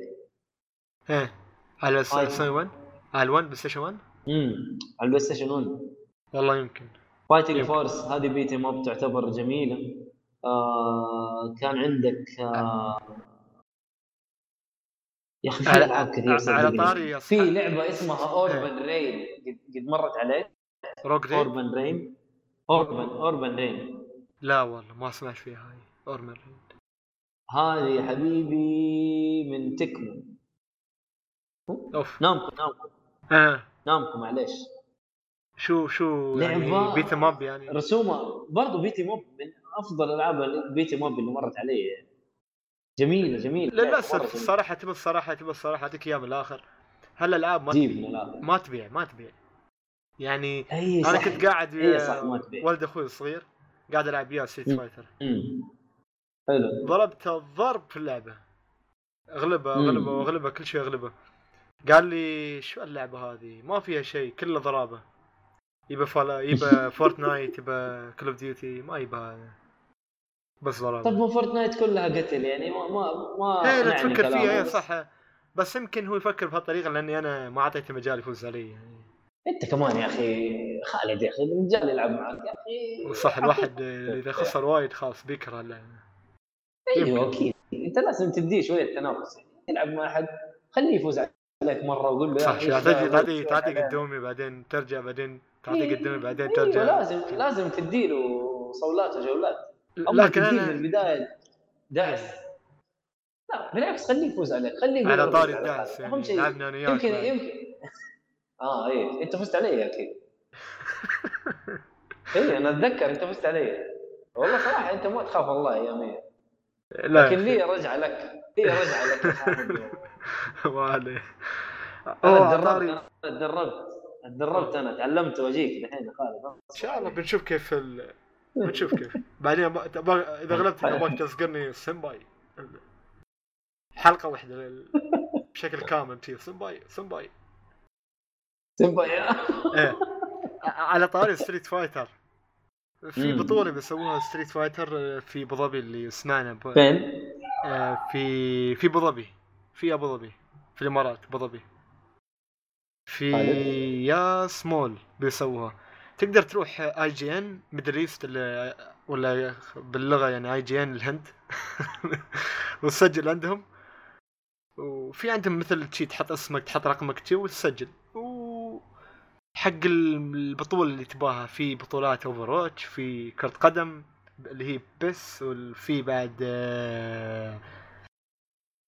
إيه على البلاي 1 على الون بلاي ستيشن 1. على البلاي ستيشن 1 والله يمكن. فايتنج فورس هذه بيتي ما بتعتبر جميلة. كان عندك يا اخي العاب كثير على طاري في لعبه اسمها اوربن رين قد مرت عليك؟ اوربن رين لا والله ما سمعت فيها. هاي اوربن رين هذه يا حبيبي من تكمو نامكو معليش شو يعني بيتي ماب يعني رسومه برضو بيتي ماب من افضل العاب بيتي ماب اللي مرت علي. جميله للاسف الصراحه تبى الصراحه هذيك ايام الاخر هلا العاب ما تبيع يعني انا كنت قاعد ولد اخوي الصغير قاعد العب وياه ستريت فايتر حلو ضربت الضرب في اللعبه اغلبها كل شيء اغلبها. قال لي شو اللعبه هذه ما فيها شيء كله ضربه يبى فورتنايت يبى كول اوف ديوتي ما يبى بس ضرب. طب مو فورتنايت كلها قتل يعني ما تفكر فيها يا صح بس يمكن هو يفكر بهالطريقه لاني انا ما اعطيته مجال يفوز علي يعني. انت كمان يا اخي خالد يا اخي المجال يلعب معك يا اخي صح الواحد اذا خسر وايد خلاص بيكره اللعبه. ايوه اكيد انت لازم تديه شويه تنافس تلعب مع احد خليه يفوز عليك مره وقول له صح تعطي قدومي بعدين ترجع بعدين ترجع لازم تديله صولات وجولات لكن انا من البدايه دعس لا بالعكس خليه يفوز عليك خليه على طاري الدعس يعني لعبنا انا وياك يمكن ايه انت فزت علي اكيد. ايه انا اتذكر انت فزت علي والله صراحه انت ما تخاف الله يا امير لكن لي رجع لك والله انا تدربت انا تعلمت واجيك الحين يا خالد ان شاء الله بنشوف كيف بنشوف كيف بعدين اذا غلبت ابغاك تذكرني سمباي حلقه واحده بشكل كامل تي سمباي إيه. على طاري ستريت فايتر في بطوله بيسووها ستريت فايتر في ابو ظبي اللي سمعنا فين في ابو ظبي في الامارات ابو ظبي في يا سمول بيسووها تقدر تروح IGN مدريست ولا باللغة يعني IGN الهند وتسجل عندهم وفي عندهم مثل شيء تحط اسمك تحط رقمك شيء وتسجل وحق البطولة اللي تباها في بطولات أوفرواتش في كرة قدم اللي هي بس وفي بعد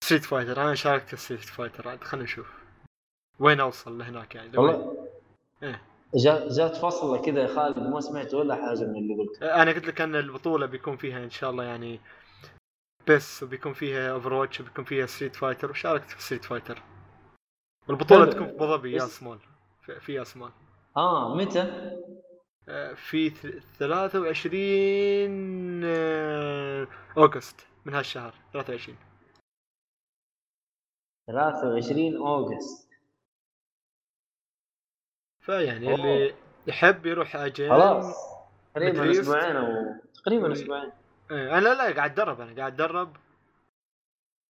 ستريت فايتر. أنا شاركت في ستريت فايتر عاد خلنا نشوف وين اوصل لهناك يعني؟ والله ايه جات فصله كذا يا خالد ما سمعت ولا حاجه من اللي قلت. انا قلت لك ان البطوله بيكون فيها ان شاء الله يعني بس، وبيكون فيها اوفرواتش، وبيكون فيها ستريت فايتر، وشاركت في ستريت فايتر. البطوله تكون في ابو ظبي يا سمول، في اسماء. متى؟ في 23 اوغست من هالشهر. 23 اوغست. فيعني اللي يحب يروح اجل خلاص تقريبا اسبوعين او تقريبا اسبوعين. انا لا قاعد اتدرب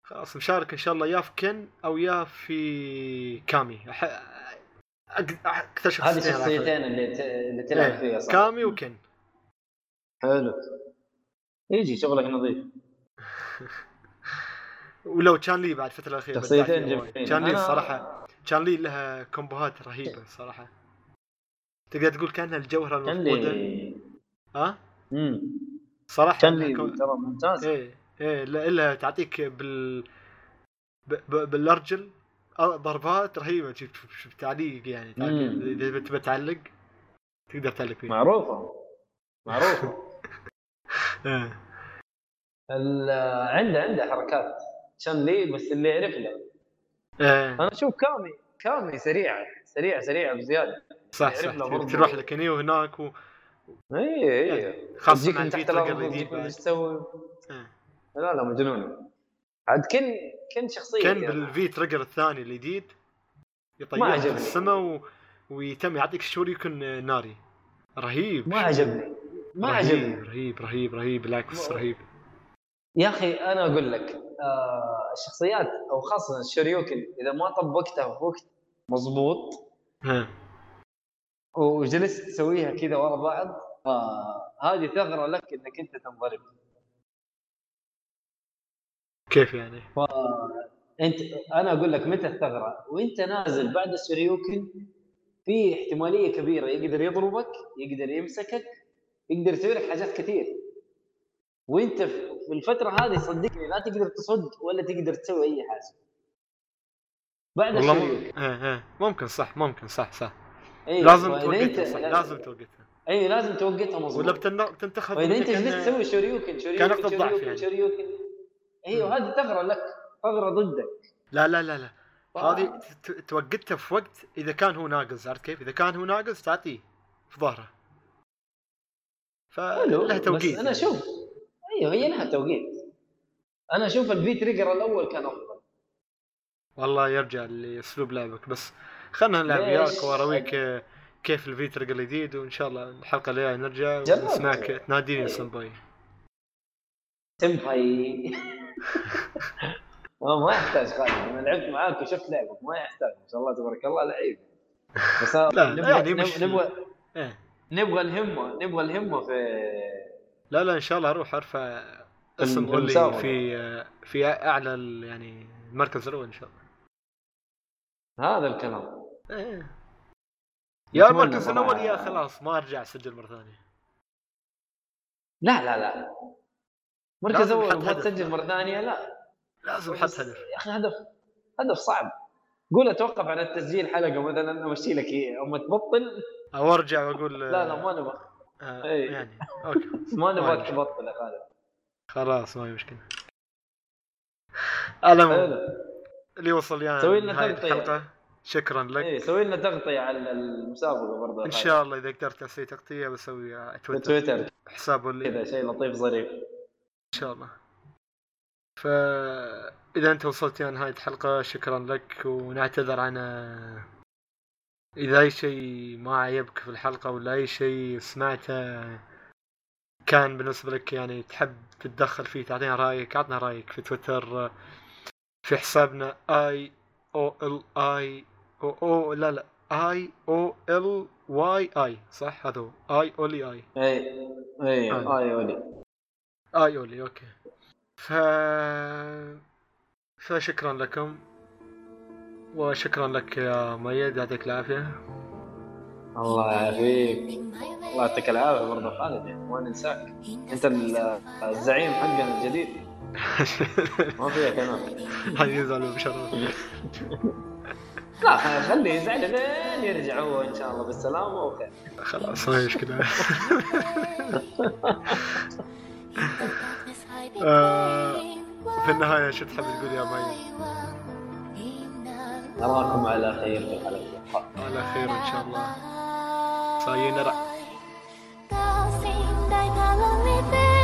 خلاص. مشارك ان شاء الله يا في كن او يا في كامي. اكتشف هذه الشخصيتين اللي تلعب فيها صح؟ كامي وكن. حلو، يجي شغلك نظيف. ولو تشان-لي بعد فترة الأخيرة شخصيتين جميلين. تشان-لي الصراحة تشان-لي لها كومبوهات رهيبة صراحة، تقدر تقول كأنها الجوهرة المفقودة. ها صراحة تشان-لي ترى ممتاز. ايه لها تعطيك بالرجل ضربات رهيبة. شوف تعليق يعني إذا بتعلق تقدر تعلق فيه. معروفة. عنده حركات شان-لي، بس اللي يعرف له. أنا أشوف كامي سريعة بزيادة. صح تروح لك هنا وهناك إيه خاصة عن تحت الأرض تسوي. لا مجنون. عاد كن شخصية كان يعني بالفي تريجر الثاني الجديد يطيح في السماء ويتم يعطيك شوريوكن ناري رهيب. ما عجبني رهيب العكس رهيب يا أخي. أنا أقول لك الشخصيات أو خاصة الشوريوكن إذا ما طبقتها في وقت مضبوط وجلست تسويها كذا ورا بعض، هذه ثغرة لك إنك أنت تنضرب. كيف يعني؟ انا اقول لك متى الثغره، وانت نازل بعد الشوريوكن في احتماليه كبيره يقدر يضربك، يقدر يمسكك، يقدر يسوي لك حاجات كثير، وانت في الفتره هذه صدقني لا تقدر تصد ولا تقدر تسوي اي حاجه بعد الشوريوكن. ممكن صح لازم توقفها اي لازم توقفها مظبوط، ولا بتنتخب. واذا انت جلست تسوي شوريوكن ايوه هذه ثغره لك، ثغره ضدك. لا هذه توقتها في وقت اذا كان هو ناقص، عرفت كيف؟ اذا كان هو ناقص تعطيه في ظهره، فلها توقيت. انا اشوف ايوه هي لها توقيت. انا اشوف البي تريجر الاول كان افضل والله. يرجع لاسلوب لعبك، بس خلنا نلعب وياك واراويك كيف البي تريجر الجديد، وان شاء الله الحلقه الجايه نرجع ونسمعك تناديني أيوه. سمباي ما يحتاج خالد، انا لعبت معاك وشفت لعبك ما يحتاج. ان شاء الله تبارك الله لعيب، بس نبغى الهمه في لا ان شاء الله اروح ارفع اسم اولي في اعلى يعني مركز الاول ان شاء الله. هذا الكلام يا المركز الاول يا خلاص ما ارجع اسجل مره ثانيه. لا مركز اول ما تسجل مره ثانيه لا لازم حط هدف يا اخي. هدف صعب. قول اتوقف عن التسجيل حلقه مثلا، امشي لك ايه اما تبطل او ارجع واقول لا ما نبغى يعني اوكي ما نبغاك تبطل يا خالد خلاص ما هي مشكله. اللي وصل يعني سوي لنا تغطيه، شكرا لك. سوي لنا تغطيه على المسابقه برضه ان شاء الله، اذا قدرت اسوي تغطيه بسويها تويتر حسابه كذا شيء لطيف ظريف ان شاء الله. فاذا انت وصلت الى نهايه الحلقه شكرا لك، ونعتذر عن اذا اي شيء ما عجبك في الحلقه ولا اي شيء سمعته كان بالنسبه لك يعني تحب تتدخل فيه تعطينا رايك. اعطنا رايك في تويتر في حسابنا IOLY صح هذا IOLY اي IOLY ايولي اوكي. فشكرا لكم، وشكرا لك يا ميد، يعطيك العافيه. الله يعافيك، الله يعطيك العافيه برضه خالد، ما ننساك انت الزعيم حقنا الجديد. ما فيها كلام، هنزعل بشرف. لا خليه يزعل لين يرجعوا ان شاء الله بالسلامه وخير. خلاص ما مشكله. في النهايه شو تحب تقول يا مي؟ نراكم على خير في الحلقه على خير ان شاء الله. ساينرا. Fly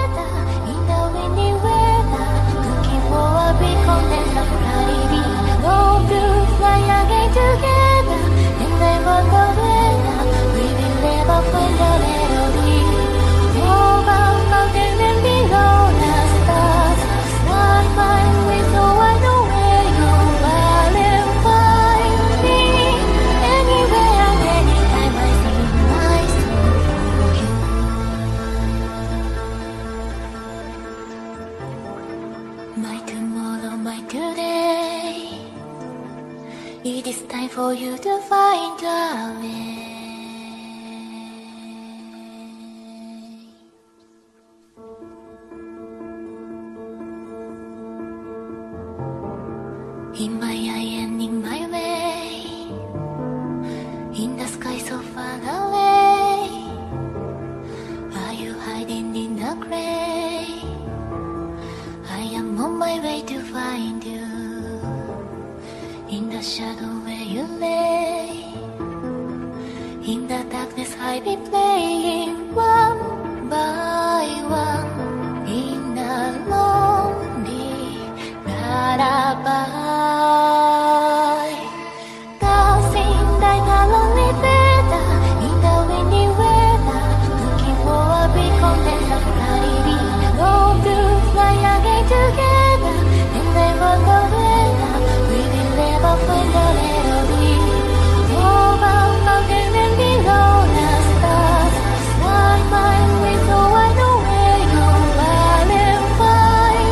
again together in the wonderland. We will live up with the melody. Over mountain and below the stars, start mine with the one away. You will find me anywhere and anytime. I sing my story. My tomorrow, my today. It is time for you to find a way. In my eye and in my way, in the sky so far away. Are you hiding in the gray? I am on my way to find you. In the shadow where you lay, in the darkness I'll be playing one by one, in a lonely lullaby. Dancing like a lonely beta in the windy weather, looking for a beacon and a clarity. Long to fly again together, and then we'll go together. Up with the melody, over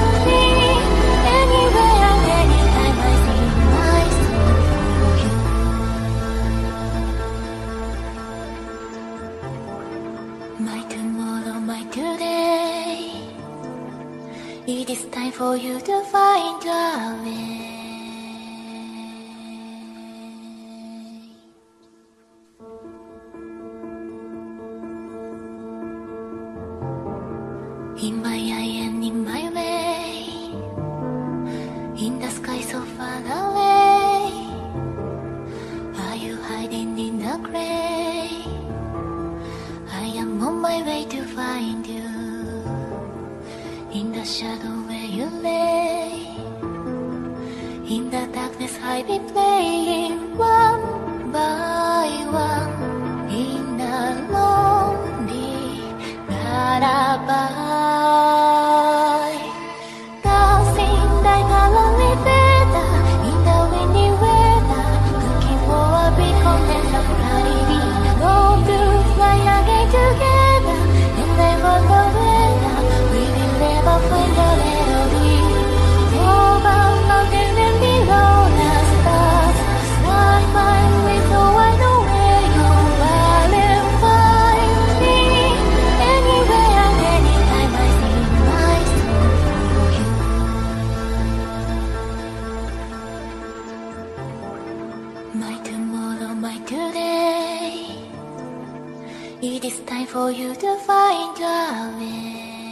mountain and below the stars. Start mine with the one away. You will find me anywhere and anytime. I sing my story. My tomorrow, my today. It is time for you to find a way. In my eye and in my way, in the sky so far away. Are you hiding in the gray? I am on my way to find you. In the shadow where you lay, in the darkness I'll be playing one by one, in a lonely lullaby. It is time for you to find a way.